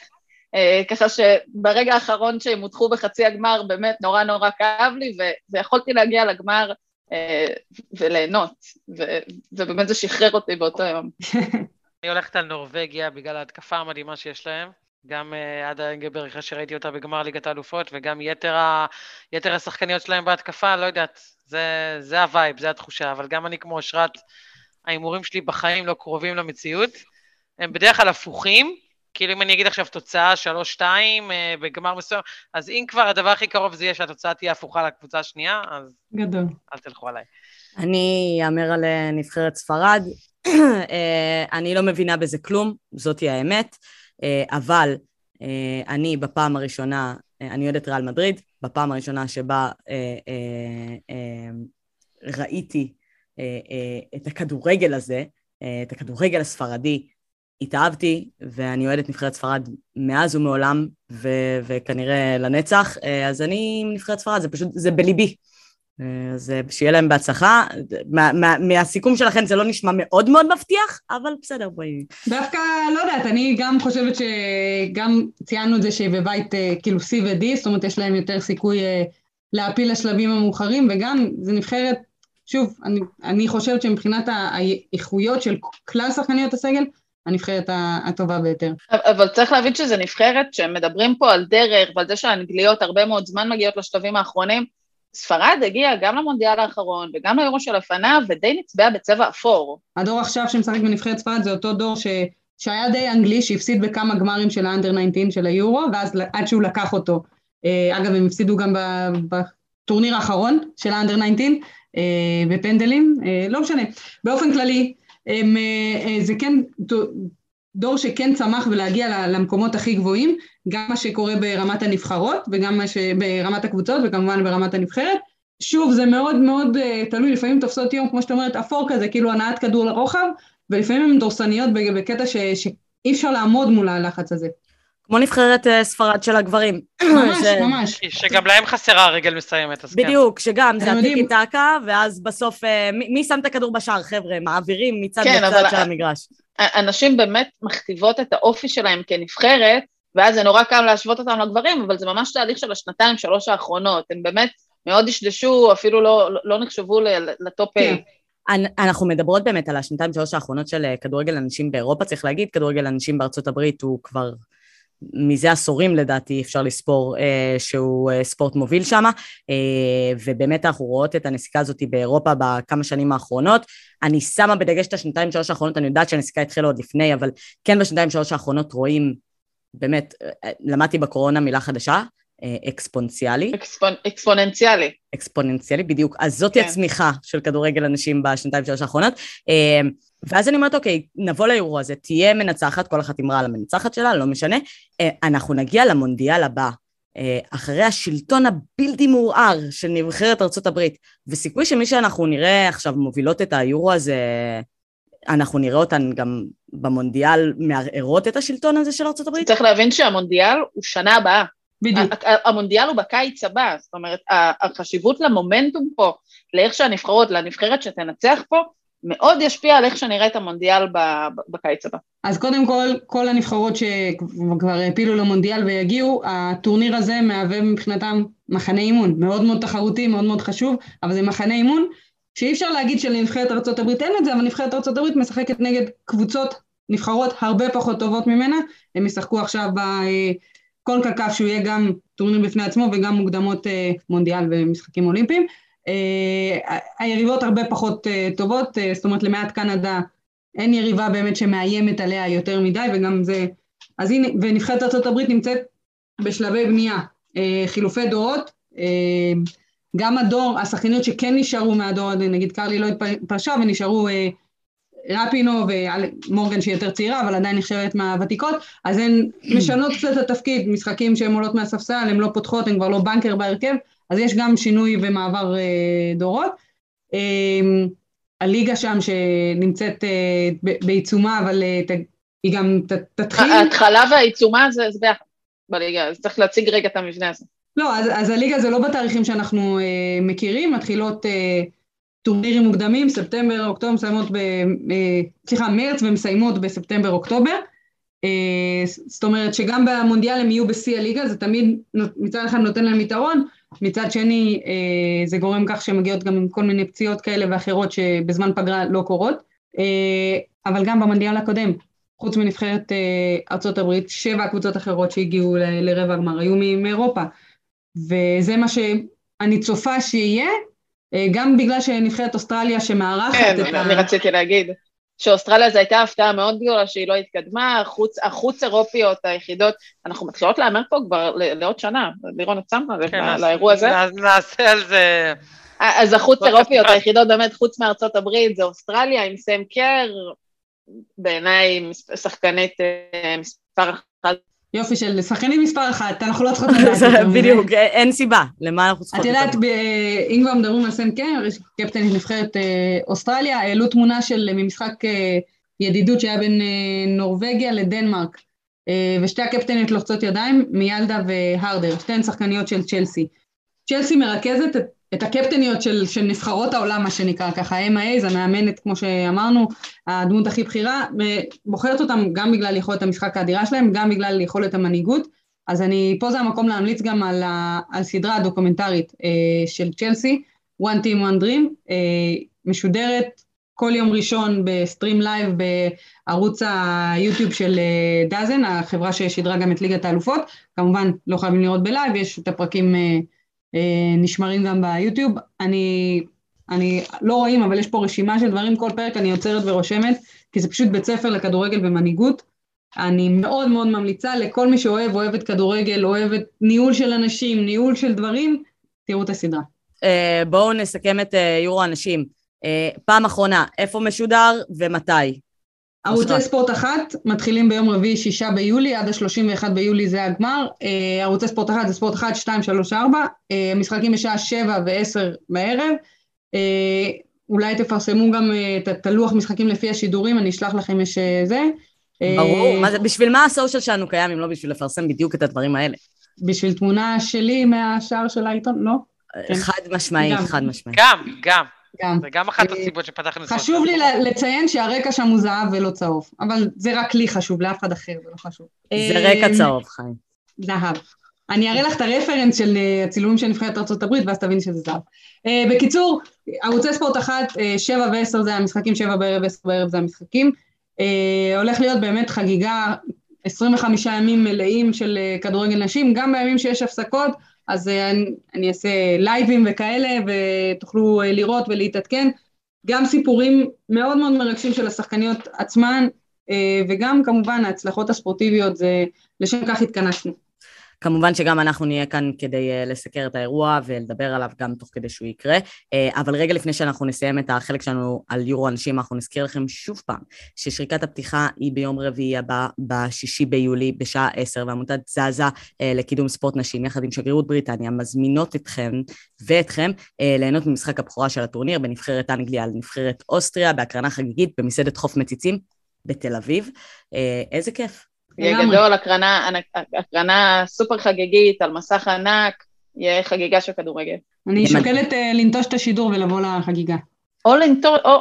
ככה שברגע האחרון שהם הודחו בחצי הגמר, באמת נורא נורא כאב לי, ויכולתי להגיע לגמר וליהנות, ובאמת זה שחרר אותי באותו יום. אני הולכת על נורווגיה בגלל ההתקפה המדהימה שיש להם, גם עדה אנגלברג אחרי שראיתי אותה בגמר ליגת האלופות, וגם יתר השחקניות שלהם בהתקפה, לא יודעת, זה הווייב, זה התחושה, אבל גם אני כמו אשרת, ההימורים שלי בחיים לא קרובים למציאות, הם בדרך כלל הפוכים, כאילו אם אני אגיד עכשיו תוצאה שלוש שתיים בגמר מסוים, אז אם כבר הדבר הכי קרוב זה יהיה שהתוצאה תהיה הפוכה לקבוצה השנייה, אז גדול. אל תלכו עליי. אני אמר על נבחרת ספרד, אני לא מבינה בזה כלום, זאת היא האמת, אבל אני בפעם הראשונה, אני יודעת ריאל מדריד, בפעם הראשונה שבה ראיתי את הכדורגל הזה, את הכדורגל הספרדי, התאהבתי, ואני אוהדת נבחרת ספרד מאז ומעולם, ו- וכנראה לנצח, אז אני נבחרת ספרד, זה פשוט, זה בליבי. אז שיהיה להם בהצלחה, מה, מה, מהסיכום שלכם זה לא נשמע מאוד מאוד מבטיח, אבל בסדר, בואי. דווקא, לא יודעת, אני גם חושבת שגם ציינו את זה שבבית כאילו C ו-D, זאת אומרת, יש להם יותר סיכוי להפיל לשלבים המאוחרים, וגם זה נבחרת, שוב, אני, אני חושבת שמבחינת האיכויות של כלל שחקניות הסגל, הנבחרת הטובה ביותר. אבל צריך להבין שזה נבחרת שמדברים פה על דרך, ועל זה שהאנגליות הרבה מאוד זמן מגיעות לשלבים האחרונים, ספרד הגיעה גם למונדיאל האחרון, וגם לאירו של הפנה, ודי נצבעה בצבע אפור. הדור עכשיו שמשחק בנבחרת ספרד, זה אותו דור ש... שהיה די אנגלי, שהפסיד בכמה גמרים של האנדר תשע עשרה של היורו, ואז עד שהוא לקח אותו. אגב, הם הפסידו גם ב... טורניר האחרון של האנדר תשע עשרה, בפנדלים, לא משנה. באופן כללי, זה כן דור שכן צמח ולהגיע למקומות הכי גבוהים, גם מה שקורה ברמת הנבחרות, וגם מה שברמת הקבוצות, וכמובן ברמת הנבחרת. שוב, זה מאוד מאוד תלוי, לפעמים תופסות יום, כמו שאת אומרת, אפור כזה, כאילו הנעת כדור לרוחב, ולפעמים הן דורסניות בקטע שאי אפשר לעמוד מול הלחץ הזה. כמו נבחרת ספרד של הגברים. ממש, ש... ממש. שגם להם חסרה רגל מסיימת. בדיוק, שגם זה הטיקי-טקה, ואז בסוף, מי שם את הכדור בשער, חבר'ה? מעבירים מצד כן, לצד של המגרש. אנשים באמת מכתיבות את האופי שלהם כנבחרת, ואז זה נורא קל להשוות אותם לגברים, אבל זה ממש תהליך של השנתיים, שלוש האחרונות. הם באמת מאוד השדשו, אפילו לא, לא נחשבו לטופ איי. אנחנו מדברות באמת על השנתיים, שלוש האחרונות של כדורגל אנשים באירופה, צריך להגיד, כדורגל אנשים בארצות הברית הוא כבר... מזה עשורים לדעתי אפשר לספור אה, שהוא אה, ספורט מוביל שם, אה, ובאמת אנחנו רואות את הנסיקה הזאת באירופה בכמה שנים האחרונות. אני שמה בדגש את השנתיים שלוש האחרונות, אני יודעת שהנסיקה התחילה עוד לפני, אבל כן בשנתיים שלוש האחרונות רואים, באמת, למדתי בקורונה מילה חדשה, אה, אקספוננציאלי. אקספונ... אקספוננציאלי. אקספוננציאלי, בדיוק. אז זאת כן. הצמיחה של כדורגל אנשים בשנתיים שלוש האחרונות. אה, ואז אני אומרת, אוקיי, נבוא לאירוע הזה, תהיה מנצחת, כל אחת אמרה על המנצחת שלה, לא משנה, אנחנו נגיע למונדיאל הבא, אחרי השלטון הבלתי מעורער של נבחרת ארצות הברית, וסיכוי שמי שאנחנו נראה עכשיו מובילות את היורו הזה, אנחנו נראה אותן גם במונדיאל מערערות את השלטון הזה של ארצות הברית? צריך להבין שהמונדיאל הוא שנה הבאה. בדיוק. המונדיאל הוא בקיץ הבא, זאת אומרת, החשיבות למומנטום פה, לאיך שהנבחרות, לנבחרת שתנצח פה, מאוד ישפיע על איך שנראה את המונדיאל בקיץ הבא. אז קודם כל, כל הנבחרות שכבר הפילו למונדיאל ויגיעו, הטורניר הזה מהווה מבחינתם מחנה אימון, מאוד מאוד תחרותי, מאוד מאוד חשוב, אבל זה מחנה אימון, שאי אפשר להגיד שלנבחרת ארצות הברית אין את זה, אבל נבחרת ארצות הברית משחקת נגד קבוצות נבחרות הרבה פחות טובות ממנה, הם ישחקו עכשיו בכל קקף שהוא יהיה גם טורניר בפני עצמו, וגם מוקדמות מונדיאל ומשחקים אולימפיים, היריבות הרבה פחות טובות, זאת אומרת למעט קנדה אין יריבה באמת שמאיימת עליה יותר מדי, וגם זה, אז הנה, ונבחרת ארצות הברית נמצאת בשלבי בנייה, חילופי דורות, גם הדור, השחקניות שכן נשארו מהדור, נגיד קרלי לא התפרשה ונשארו רפינו ומורגן שהיא יותר צעירה, אבל עדיין נחשבת מהוותיקות, אז הן משנות קצת את התפקיד, משחקים שהן עולות מהספסל, הן לא פותחות, הן כבר לא בנקר בהרכב, אז יש גם שינוי ומעבר דורות. הליגה שם שנמצאת בעיצומה, אבל היא גם תתחיל... ההתחלה והעיצומה זה ביחד בליגה, אז צריך להציג רגע את המבנה הזה. לא, אז הליגה זה לא בתאריכים שאנחנו מכירים, מתחילות טורנירים מוקדמים, ספטמבר, אוקטובר, מסיימות ב... סליחה, מרץ ומסיימות בספטמבר, אוקטובר, זאת אומרת שגם במונדיאל הם יהיו בשיא הליגה, זה תמיד מצד אחד נותן להם יתרון, מצד שני זה גורם כך שמגיעות גם עם כל מיני פציעות כאלה ואחרות שבזמן פגרה לא קורות, אבל גם במונדיאל הקודם, חוץ מנבחרת ארצות הברית, שבע קבוצות אחרות שהגיעו לרבע הגמר, היו מאירופה, וזה מה שאני צופה שיהיה, גם בגלל שנבחרת אוסטרליה שמארחת את ה... כן, אני רציתי להגיד. שאוסטרליה זו הייתה הפתעה מאוד גדולה שהיא לא התקדמה, החוץ, החוץ אירופיות, היחידות, אנחנו מתחילות לאמר פה כבר לעוד שנה, לירון עצמנו כן, לאירוע הזה. נעשה על זה. אז החוץ אירופיות, היחידות באמת חוץ מארצות הברית, זה אוסטרליה עם סם קר, בעיניי שחקנית מספר אחת. יופי של שחקנית מספר אחת, אנחנו לא צריכות לדעת. בדיוק, אין סיבה, למה אנחנו צריכות לדעת. את יודעת, אם כבר מדברים על סם קר, קפטנית נבחרת אוסטרליה, העלו תמונה של ממשחק ידידות שהיה בין נורווגיה לדנמרק, ושתי הקפטניות לוחצות ידיים, מיילדה והרדר, שתיהן שחקניות של צ'לסי. צ'לסי מרכזת את הקפטניות של נבחרות העולם, מה שנקרא ככה, אם איי איי, המאמנת, כמו שאמרנו, הדמות הכי בכירה, בוחרת אותם גם בגלל יכולת המשחק האדירה שלהם, גם בגלל יכולת המנהיגות, אז אני, פה זה המקום להמליץ גם על, ה, על סדרה הדוקומנטרית אה, של צ'לסי, One Team One Dream, אה, משודרת כל יום ראשון בסטרים לייב בערוץ היוטיוב של אה, דאזן, החברה ששידרה גם את ליגת האלופות, כמובן לא חייבים לראות בלייב, יש את הפרקים אה, נשמרים גם ביוטיוב, אני, אני לא רואים, אבל יש פה רשימה של דברים, כל פרק אני יוצרת ורושמת, כי זה פשוט בית ספר לכדורגל במנהיגות, אני מאוד מאוד ממליצה לכל מי שאוהב, אוהבת כדורגל, אוהבת ניהול של אנשים, ניהול של דברים, תראו את הסדרה. בואו נסכם את יורו הנשים. פעם אחרונה, איפה משודר ומתי? ערוצי ספורט אחת מתחילים ביום רביעי שישה ביולי, עד ה-שלושים ואחד ביולי זה הגמר. ערוצי ספורט אחת זה ספורט אחת, שתיים, שלוש, ארבע, משחקים בשעה שבע ועשר בערב, אולי תפרסמו גם את הלוח משחקים לפי השידורים, אני אשלח לכם יש זה. ברור, בשביל מה הסושיאל שלנו קיים, אם לא בשביל לפרסם בדיוק את הדברים האלה? בשביל תמונה שלי מהשער של העיתון, לא? חד משמעי, חד משמעי. גם, גם. זה גם אחת הסיבות שפתחנו... חשוב לי לציין שהרקע שם הוא זהב ולא צהוב, אבל זה רק לי חשוב, לאף אחד אחר זה לא חשוב. זה רקע צהוב, חיים. זהב. אני אראה לך את הרפרנס של הצילומים של נבחרת ארצות הברית, ואז תביני שזה זהב. בקיצור, ערוצי ספורט אחת, שבע ועשר זה המשחקים, שבע בערב, עשר בערב זה המשחקים. הולך להיות באמת חגיגה, עשרים וחמישה ימים מלאים של כדורגל נשים, גם בימים שיש הפסקות, אז אני, אני אעשה לייבים וכאלה, ותוכלו לראות ולהתעדכן, גם סיפורים מאוד מאוד מרגשים של השחקניות עצמן, וגם כמובן ההצלחות הספורטיביות, זה, לשם כך התכנסנו. כמובן שגם אנחנו נהיה כאן כדי לסקר את האירוע, ולדבר עליו גם תוך כדי שהוא יקרה, אבל רגע לפני שאנחנו נסיים את החלק שלנו על יורו הנשים, אנחנו נזכיר לכם שוב פעם, ששריקת הפתיחה היא ביום רביעי הבא, בשישי ביולי, בשעה עשר, ועמותת זזה לקידום ספורט נשים, יחד עם שגרירות בריטניה, מזמינות אתכם ואתכם ליהנות ממשחק הבכורה של הטורניר, בנבחרת אנגליה, לנבחרת אוסטריה, בהקרנה חגיגית, במסעדת חוף מציצים, בתל אביב. איזה כיף. יהיה גדול, הקרנה, הקרנה סופר חגיגית, על מסך ענק, יהיה חגיגה של כדורגל. אני שוקלת לנטוש את השידור ולבוא לחגיגה.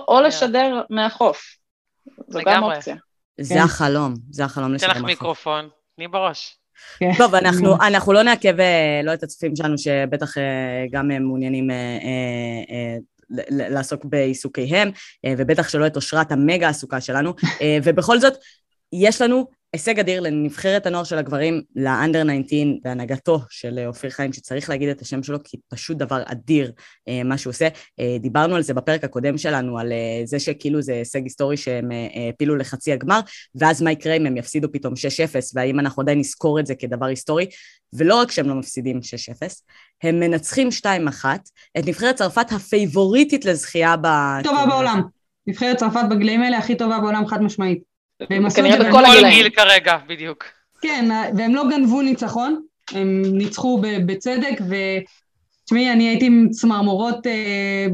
או לשדר מהחוף. זו גם אופציה. זה החלום, זה החלום לשדר מהחוף. תלך מיקרופון, תני בראש. טוב, אנחנו לא נעכב לא את הצופים שלנו, שבטח גם הם מעוניינים לעסוק בעיסוקיהם, ובטח שלא את אושרת המגה עסוקה שלנו, ובכל זאת, יש לנו... הישג אדיר לנבחרת הנוער של הגברים, לאנדר תשע עשרה, בהנהגתו של אופיר חיים, שצריך להגיד את השם שלו, כי פשוט דבר אדיר מה שהוא עושה. דיברנו על זה בפרק הקודם שלנו, על זה שכאילו זה הישג היסטורי שהם פילו לחצי הגמר, ואז מה יקרה אם הם יפסידו פתאום שש אפס, והאם אנחנו עדיין נזכור את זה כדבר היסטורי, ולא רק שהם לא מפסידים שש אפס, הם מנצחים שתיים אחת, את נבחרת צרפת הפייבוריטית לזכייה בטורניר. טובה בעולם, נבחרת צרפת בגילאים האלה הכי טובה בעולם, חד משמעית. כנראה בכל גיל כרגע, בדיוק. כן, והם לא גנבו ניצחון, הם ניצחו בצדק, ושמי, אני הייתי עם צמרמורות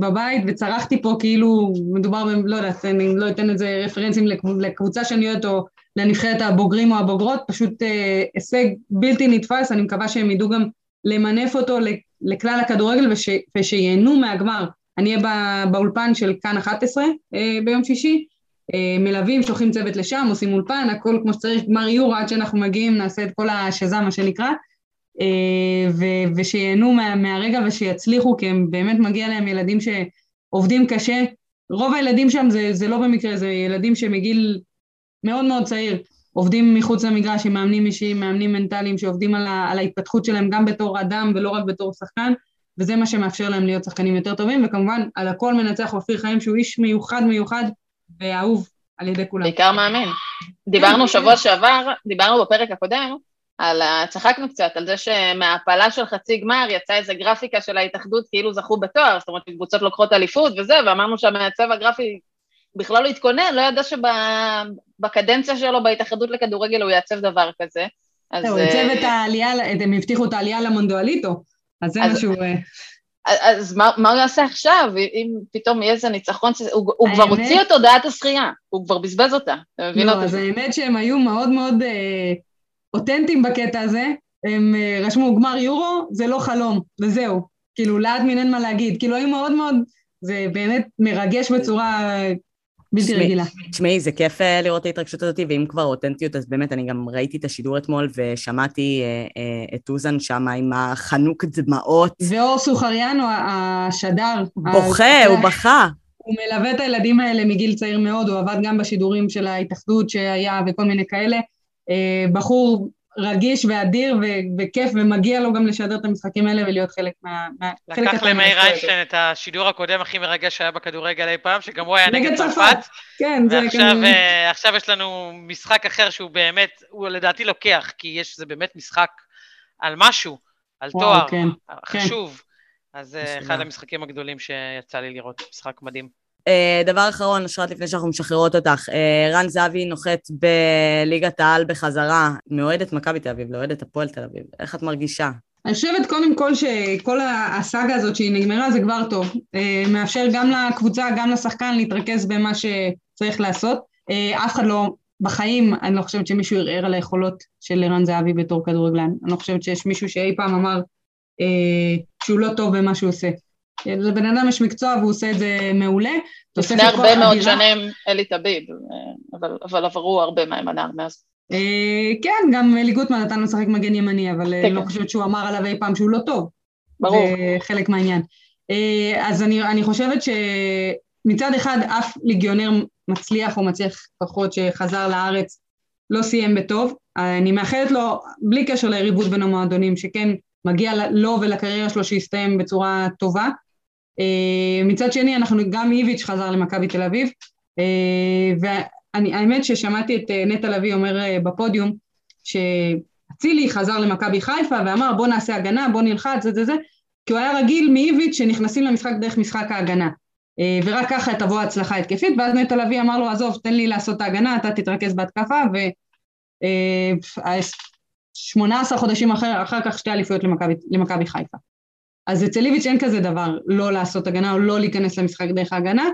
בבית, וצרחתי פה כאילו, מדובר, לא יודעת, אני לא אתן את זה רפרנסים לקבוצה שאני אוהבת, או לנבחרת הבוגרים או הבוגרות, פשוט הישג בלתי נתפס, אני מקווה שהם ידעו גם למנף אותו לכלל הכדורגל, ושיהנו מהגמר. אני אהיה באולפן של כאן אחת עשרה ביום שישי, מלווים, שולחים צוות לשם, עושים אולפן, הכל כמו שצריך, גמר יורו, עד שאנחנו מגיעים, נעשה את כל השזם, מה שנקרא, ושיהנו מהרגע ושיצליחו, כי הם באמת מגיע להם ילדים שעובדים קשה, רוב הילדים שם זה לא במקרה, זה ילדים שמגיל מאוד מאוד צעיר, עובדים מחוץ למגרש, עם מאמנים אישיים, מאמנים מנטליים, שעובדים על ההתפתחות שלהם גם בתור אדם ולא רק בתור שחקן, וזה מה שמאפשר להם להיות שחקנים יותר טובים, וכמובן על הכל מנצח אופיר חיים, שהוא איש מיוחד מיוחד ואהוב על ידי כולם. בעיקר מאמין. דיברנו שבוע שעבר, דיברנו בפרק הקודם, על, צחקנו קצת, על זה שמההפלה של חצי גמר יצא איזו גרפיקה של ההתאחדות, כאילו זכו בתואר, זאת אומרת, קבוצות לוקחות אליפות וזה, ואמרנו שהמעצב הגרפי בכלל לא התכונן, לא ידע שבקדנציה שלו, בהתאחדות לכדורגל, הוא יעצב דבר כזה. אז... הוא יצב את העלייה, הם הבטיחו את העלייה למונדואליטו, אז זה משהו... אז מה, מה הוא יעשה עכשיו, אם פתאום יהיה איזה ניצחון, הוא, הוא כבר הוציא את הודעת השחייה, הוא כבר בזבז אותה. לא, אז האמת שהם היו מאוד מאוד אה, אותנטיים בקטע הזה, הם אה, רשמו גמר יורו, זה לא חלום, וזהו, כאילו לעד מין אין מה להגיד, כאילו היו מאוד מאוד, זה באמת מרגש בצורה... בלתי רגילה. תשמעי, זה כיף לראות את ההתרגשות הזאת, ואם כבר אותנטיות, אז באמת אני גם ראיתי את השידור אתמול, ושמעתי את אוזן שם עם החנוק דמעות. ואור סוחריאנו, השדר. בוכה, הוא בכה. הוא מלווה את הילדים האלה מגיל צעיר מאוד, הוא עבד גם בשידורים של ההתאחדות שהיה, וכל מיני כאלה. בחור רגיש ואדיר, וכיף, ומגיע לו גם לשדר את המשחקים האלה, ולהיות חלק מה... לקח למאיר איינשטיין את השידור הקודם הכי מרגש שהיה בכדורגל אי פעם, שגם הוא היה נגד צרפת, ועכשיו יש לנו משחק אחר שהוא באמת, הוא לדעתי לוקח, כי זה באמת משחק על משהו, על תואר, חשוב, אז אחד המשחקים הגדולים שיצא לי לראות, משחק מדהים. דבר אחרון, אשרת, לפני שאנחנו משחררות אותך, רן זהבי נוחת בליגת העל בחזרה, מאוהדת מכבי תל אביב, לאוהדת הפועל תל אביב, איך את מרגישה? אני חושבת קודם כל שכל הסאגה הזאת שהיא נגמרה זה כבר טוב, מאפשר גם לקבוצה, גם לשחקן להתרכז במה שצריך לעשות, אף אחד לא, בחיים אני לא חושבת שמישהו ירער על היכולות של רן זהבי בתור כדורגלן, אני לא חושבת שיש מישהו שאי פעם אמר שהוא לא טוב במה שהוא עושה. לבן אדם יש מקצוע והוא עושה את זה מעולה. לפני הרבה מאוד שנים אלי תביב, אבל עברו הרבה מהימנר מאז. כן, גם אלי גוטמן נתן לשחק מגן ימני, אבל לא חושבת שהוא אמר עליו אי פעם שהוא לא טוב. ברור. זה חלק מהעניין. אז אני חושבת שמצד אחד אף ליגיונר מצליח או מצליח פחות שחזר לארץ לא סיים בטוב. אני מאחלת לו, בלי קשר ליריבות בין המועדונים, שכן מגיע לו ולקריירה שלו שיסתיים בצורה טובה. מצד שני, אנחנו גם איביץ' חזר למכבי תל אביב, והאמת ששמעתי את נטע לוי אומר בפודיום, שהצילי חזר למכבי חיפה, ואמר בוא נעשה הגנה, בוא נלחץ, זה זה זה, כי הוא היה רגיל מאיביץ' שנכנסים למשחק דרך משחק ההגנה, ורק ככה תבוא הצלחה התקפית, ואז נטע לוי אמר לו, עזוב, תן לי לעשות את ההגנה, אתה תתרכז בהתקפה, ו... שמונה עשר חודשים אחר, אחר כך שתי אליפויות למכבי, למכבי חיפה. אז אצל איביץ' אין כזה דבר, לא לעשות הגנה, או לא להיכנס למשחק דרך ההגנה,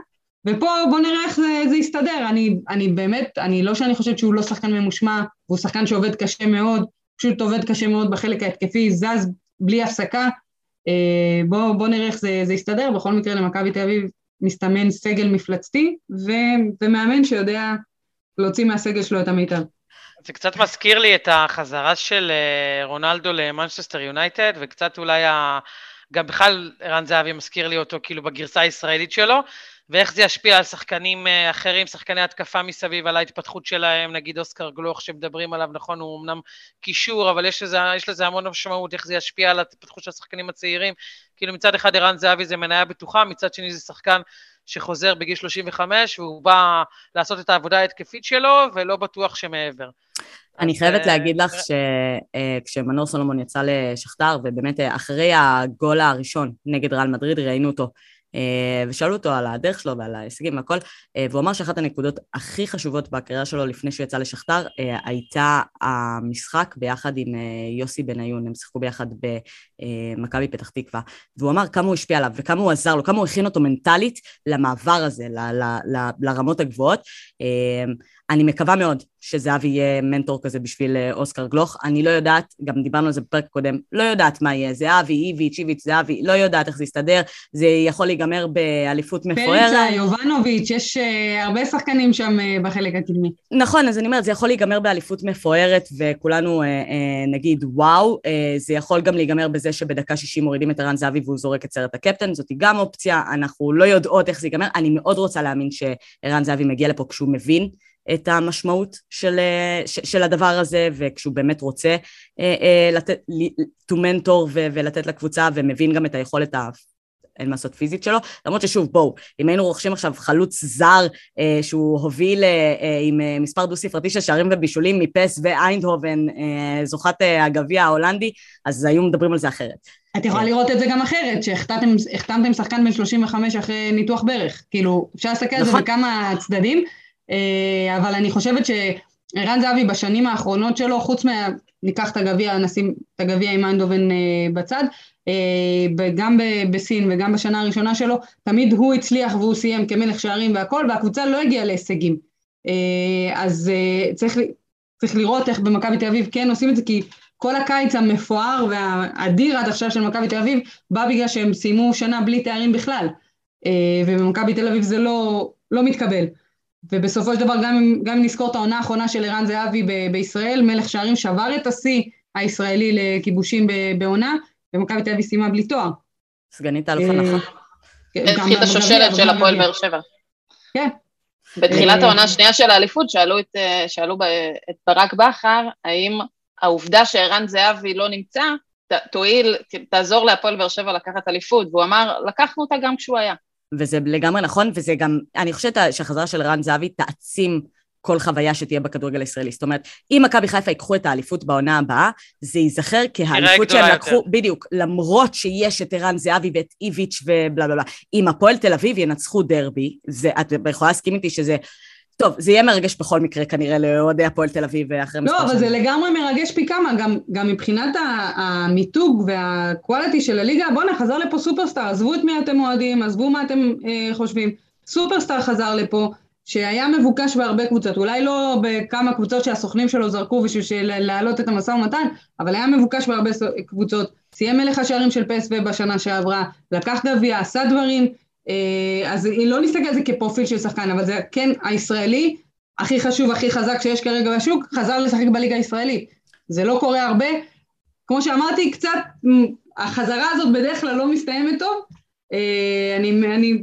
ופה בוא נראה איך זה, זה יסתדר, אני, אני באמת, אני לא שאני חושבת שהוא לא שחקן ממושמע, והוא שחקן שעובד קשה מאוד, פשוט עובד קשה מאוד בחלק ההתקפי, זז בלי הפסקה, בוא, בוא נראה איך זה, זה יסתדר, בכל מקרה למכבי תל אביב מסתמן סגל מפלצתי, ו, ומאמן שיודע להוציא מהסגל שלו את המיטב. זה קצת מזכיר לי את החזרה של רונלדו למנצ'סטר יונייטד, וקצת אולי, גם בכלל רן זהבי מזכיר לי אותו כאילו בגרסה הישראלית שלו, ואיך זה ישפיע על שחקנים אחרים, שחקני התקפה מסביב, על ההתפתחות שלהם, נגיד אוסקר גלוך שמדברים עליו, נכון, הוא אמנם קישור, אבל יש לזה, יש לזה המון משמעות, איך זה ישפיע על ההתפתחות של השחקנים הצעירים, כאילו מצד אחד רן זהבי זה מניה בטוחה, מצד שני זה שחקן, שחוזר בגיל שלושים וחמש, והוא בא לעשות את העבודה ההתקפית שלו, ולא בטוח שמעבר. אני חייבת להגיד לך, שכשמנור סולומון יצא לשכתר, ובאמת אחרי הגול הראשון, נגד ריאל מדריד, ראינו אותו, ושאלו אותו על הדרך שלו, ועל ההישגים והכל, והוא אמר שאחת הנקודות הכי חשובות בקריירה שלו, לפני שהוא יצא לשכתר, הייתה המשחק ביחד עם יוסי בניון, הם שיחקו ביחד במכבי פתח תקווה, והוא אמר כמה הוא השפיע עליו, וכמה הוא עזר לו, כמה הוא הכין אותו מנטלית למעבר הזה, ל- ל- ל- לרמות הגבוהות. אני מקווה מאוד שזהב יהיה מנטור כזה בשביל אוסקר גלוך, אני לא יודעת, גם דיברנו על זה בפרק קודם, לא יודעת מה יהיה, זהבי, איביץ', איביץ', זהבי, לא יודעת איך זה יסתדר, זה יכול להיגמר באליפות מפוארת. פלצה, יובנוביץ', יש הרבה שחקנים שם בחלק הקדמי. נכון, אז אני אומרת, זה יכול להיגמר באליפות מפוארת, וכולנו נגיד וואו, זה יכול גם להיגמר בזה שבדקה שישים מורידים את רן זהבי, והוא זורק את סרט הקפטן, זאת גם אופציה, אנחנו לא יודעות איך זה ייגמר, אני מאוד רוצה להאמין שרן זהבי מגיע לפה כשהוא מבין את המשמעות של, של הדבר הזה, וכשהוא באמת רוצה לתת, to mentor ולתת לקבוצה, ומבין גם את היכולת אין מה לעשות פיזית שלו, למרות ששוב, בואו, אם היינו רוכשים עכשיו חלוץ זר, אה, שהוא הוביל אה, אה, עם אה, מספר דו ספרתי של שערים ובישולים, מפס ואיינדהובן, אה, זוכת אה, הגביע ההולנדי, אז היום מדברים על זה אחרת. את יכולה לראות את זה גם אחרת, שהחתמתם שחקן בן שלושים וחמש אחרי ניתוח ברך, כאילו, אפשר להסתכל על זה בכמה צדדים, אה, אבל אני חושבת שרן זהבי בשנים האחרונות שלו, חוץ מה... ניקח את הגביע, נשים את הגביע עם איינדהובן אה, בצד, גם בסין וגם בשנה הראשונה שלו, תמיד הוא הצליח והוא סיים כמלך שערים והכל, והקבוצה לא הגיעה להישגים. אז צריך, צריך לראות איך במכבי תל אביב כן עושים את זה, כי כל הקיץ המפואר והאדיר עד עכשיו של מכבי תל אביב, בא בגלל שהם סיימו שנה בלי תארים בכלל, ובמכבי תל אביב זה לא, לא מתקבל. ובסופו של דבר גם, גם נזכור את העונה האחרונה של ערן זהבי ב- בישראל, מלך שערים שבר את השיא הישראלי לכיבושים בעונה, ומכבי תל אביב סיימה בלי תואר. סגנית אלוף הנחה. התחיל את השושלת של הפועל באר שבע. כן. בתחילת העונה השנייה של האליפות, שאלו את ברק בכר, האם העובדה שערן זהבי לא נמצא, תועיל, תעזור להפועל באר שבע לקחת אליפות, והוא אמר, לקחנו אותה גם כשהוא היה. וזה לגמרי נכון, וזה גם, אני חושבת שהחזרה של רן זהבי תעצים כל חוויה שתהיה בכדורגל הישראלי. זאת אומרת, אם מכבי חיפה יקחו את האליפות בעונה הבאה, זה ייזכר כהאליפות שהם לקחו, בדיוק, למרות שיש את ערן זהבי ואת איביץ' ובלה בלה בלה. אם הפועל תל אביב ינצחו דרבי, זה, את יכולה להסכים איתי שזה, טוב, זה יהיה מרגש בכל מקרה, כנראה, להועדי הפועל תל אביב ואחרי מספר שנים. לא, אבל זה לגמרי מרגש פי כמה, גם, גם מבחינת המיתוג והקואליטי של הליגה, בוא נחזור לפה סופרסטאר, עזבו את מי אתם מועדים, עזבו מה אתם אה, חושבים. סופרסטאר חזר לפה, שהיה מבוקש בהרבה קבוצות, אולי לא בכמה קבוצות שהסוכנים שלו זרקו בשביל להעלות את המשא ומתן, אבל היה מבוקש בהרבה קבוצות, סיים מלך השערים של פסו בשנה שעברה, לקח גביע, עשה דברים, אז היא לא נסתכל על זה כפרופיל של שחקן, אבל זה כן הישראלי, הכי חשוב, הכי חזק שיש כרגע בשוק, חזר לשחק בליגה הישראלית. זה לא קורה הרבה, כמו שאמרתי, קצת, החזרה הזאת בדרך כלל לא מסתיימת טוב, אני, אני,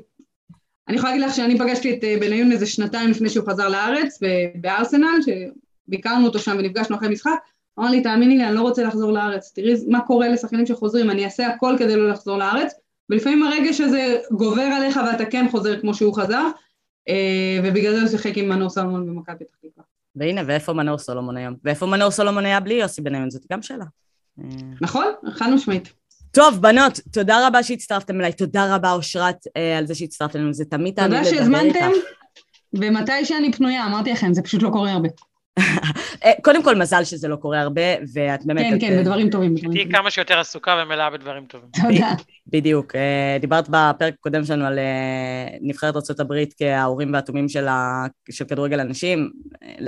אני יכולה להגיד לך שאני פגשתי את בניון איזה שנתיים לפני שהוא חזר לארץ, בארסנל, שביקרנו אותו שם ונפגשנו אחרי משחק, אמר לי, תאמיני לי, אני לא רוצה לחזור לארץ, תראי מה קורה לשחקנים שחוזרים, אני אעשה הכל כדי לא לחזור לארץ, ולפעמים הרגש הזה גובר עליך, ואתה כן חוזר כמו שהוא חזר, ובגלל זה הוא שיחק עם מנור סולומון במכבי פתח תקווה. והנה, ואיפה מנור סולומון היום? ואיפה מנור סולומון היה בלי יוסי בניון? זאת גם שאלה. נכון? חד משמעית. טוב, בנות, תודה רבה שהצטרפתם אליי, תודה רבה, אושרת, על זה שהצטרפתם אלינו, זה תמיד תמיד לדבר איתך. תודה שהזמנתם, ומתי שאני פנויה, אמרתי לכם, זה פשוט לא קורה הרבה. קודם כל, מזל שזה לא קורה הרבה, ואת באמת... כן, כן, בדברים טובים. תהיי כמה שיותר עסוקה ומלאה בדברים טובים. תודה. בדיוק. דיברת בפרק הקודם שלנו על נבחרת ארצות הברית כההורים והתומים של כדורגל הנשים.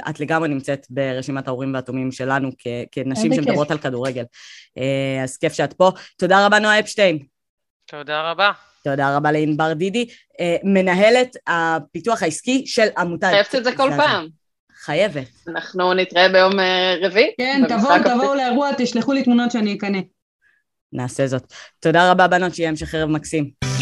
את לגמרי נמצאת ברשימת ההורים והתומים שלנו כנשים שמדברות על כדורגל. אז כיף שאת פה. תודה רבה, נועה אפשטיין. תודה רבה. תודה רבה לענבר דידי, מנהלת הפיתוח העסקי של עמותת... חייבת את זה כל פעם. חייבת. אנחנו נתראה ביום רביעי. כן, תבואו, תבואו לאירוע, תשלחו לי תמונות שאני אקנה. נעשה זאת. תודה רבה בנות, שיהיה המשך ערב מקסים.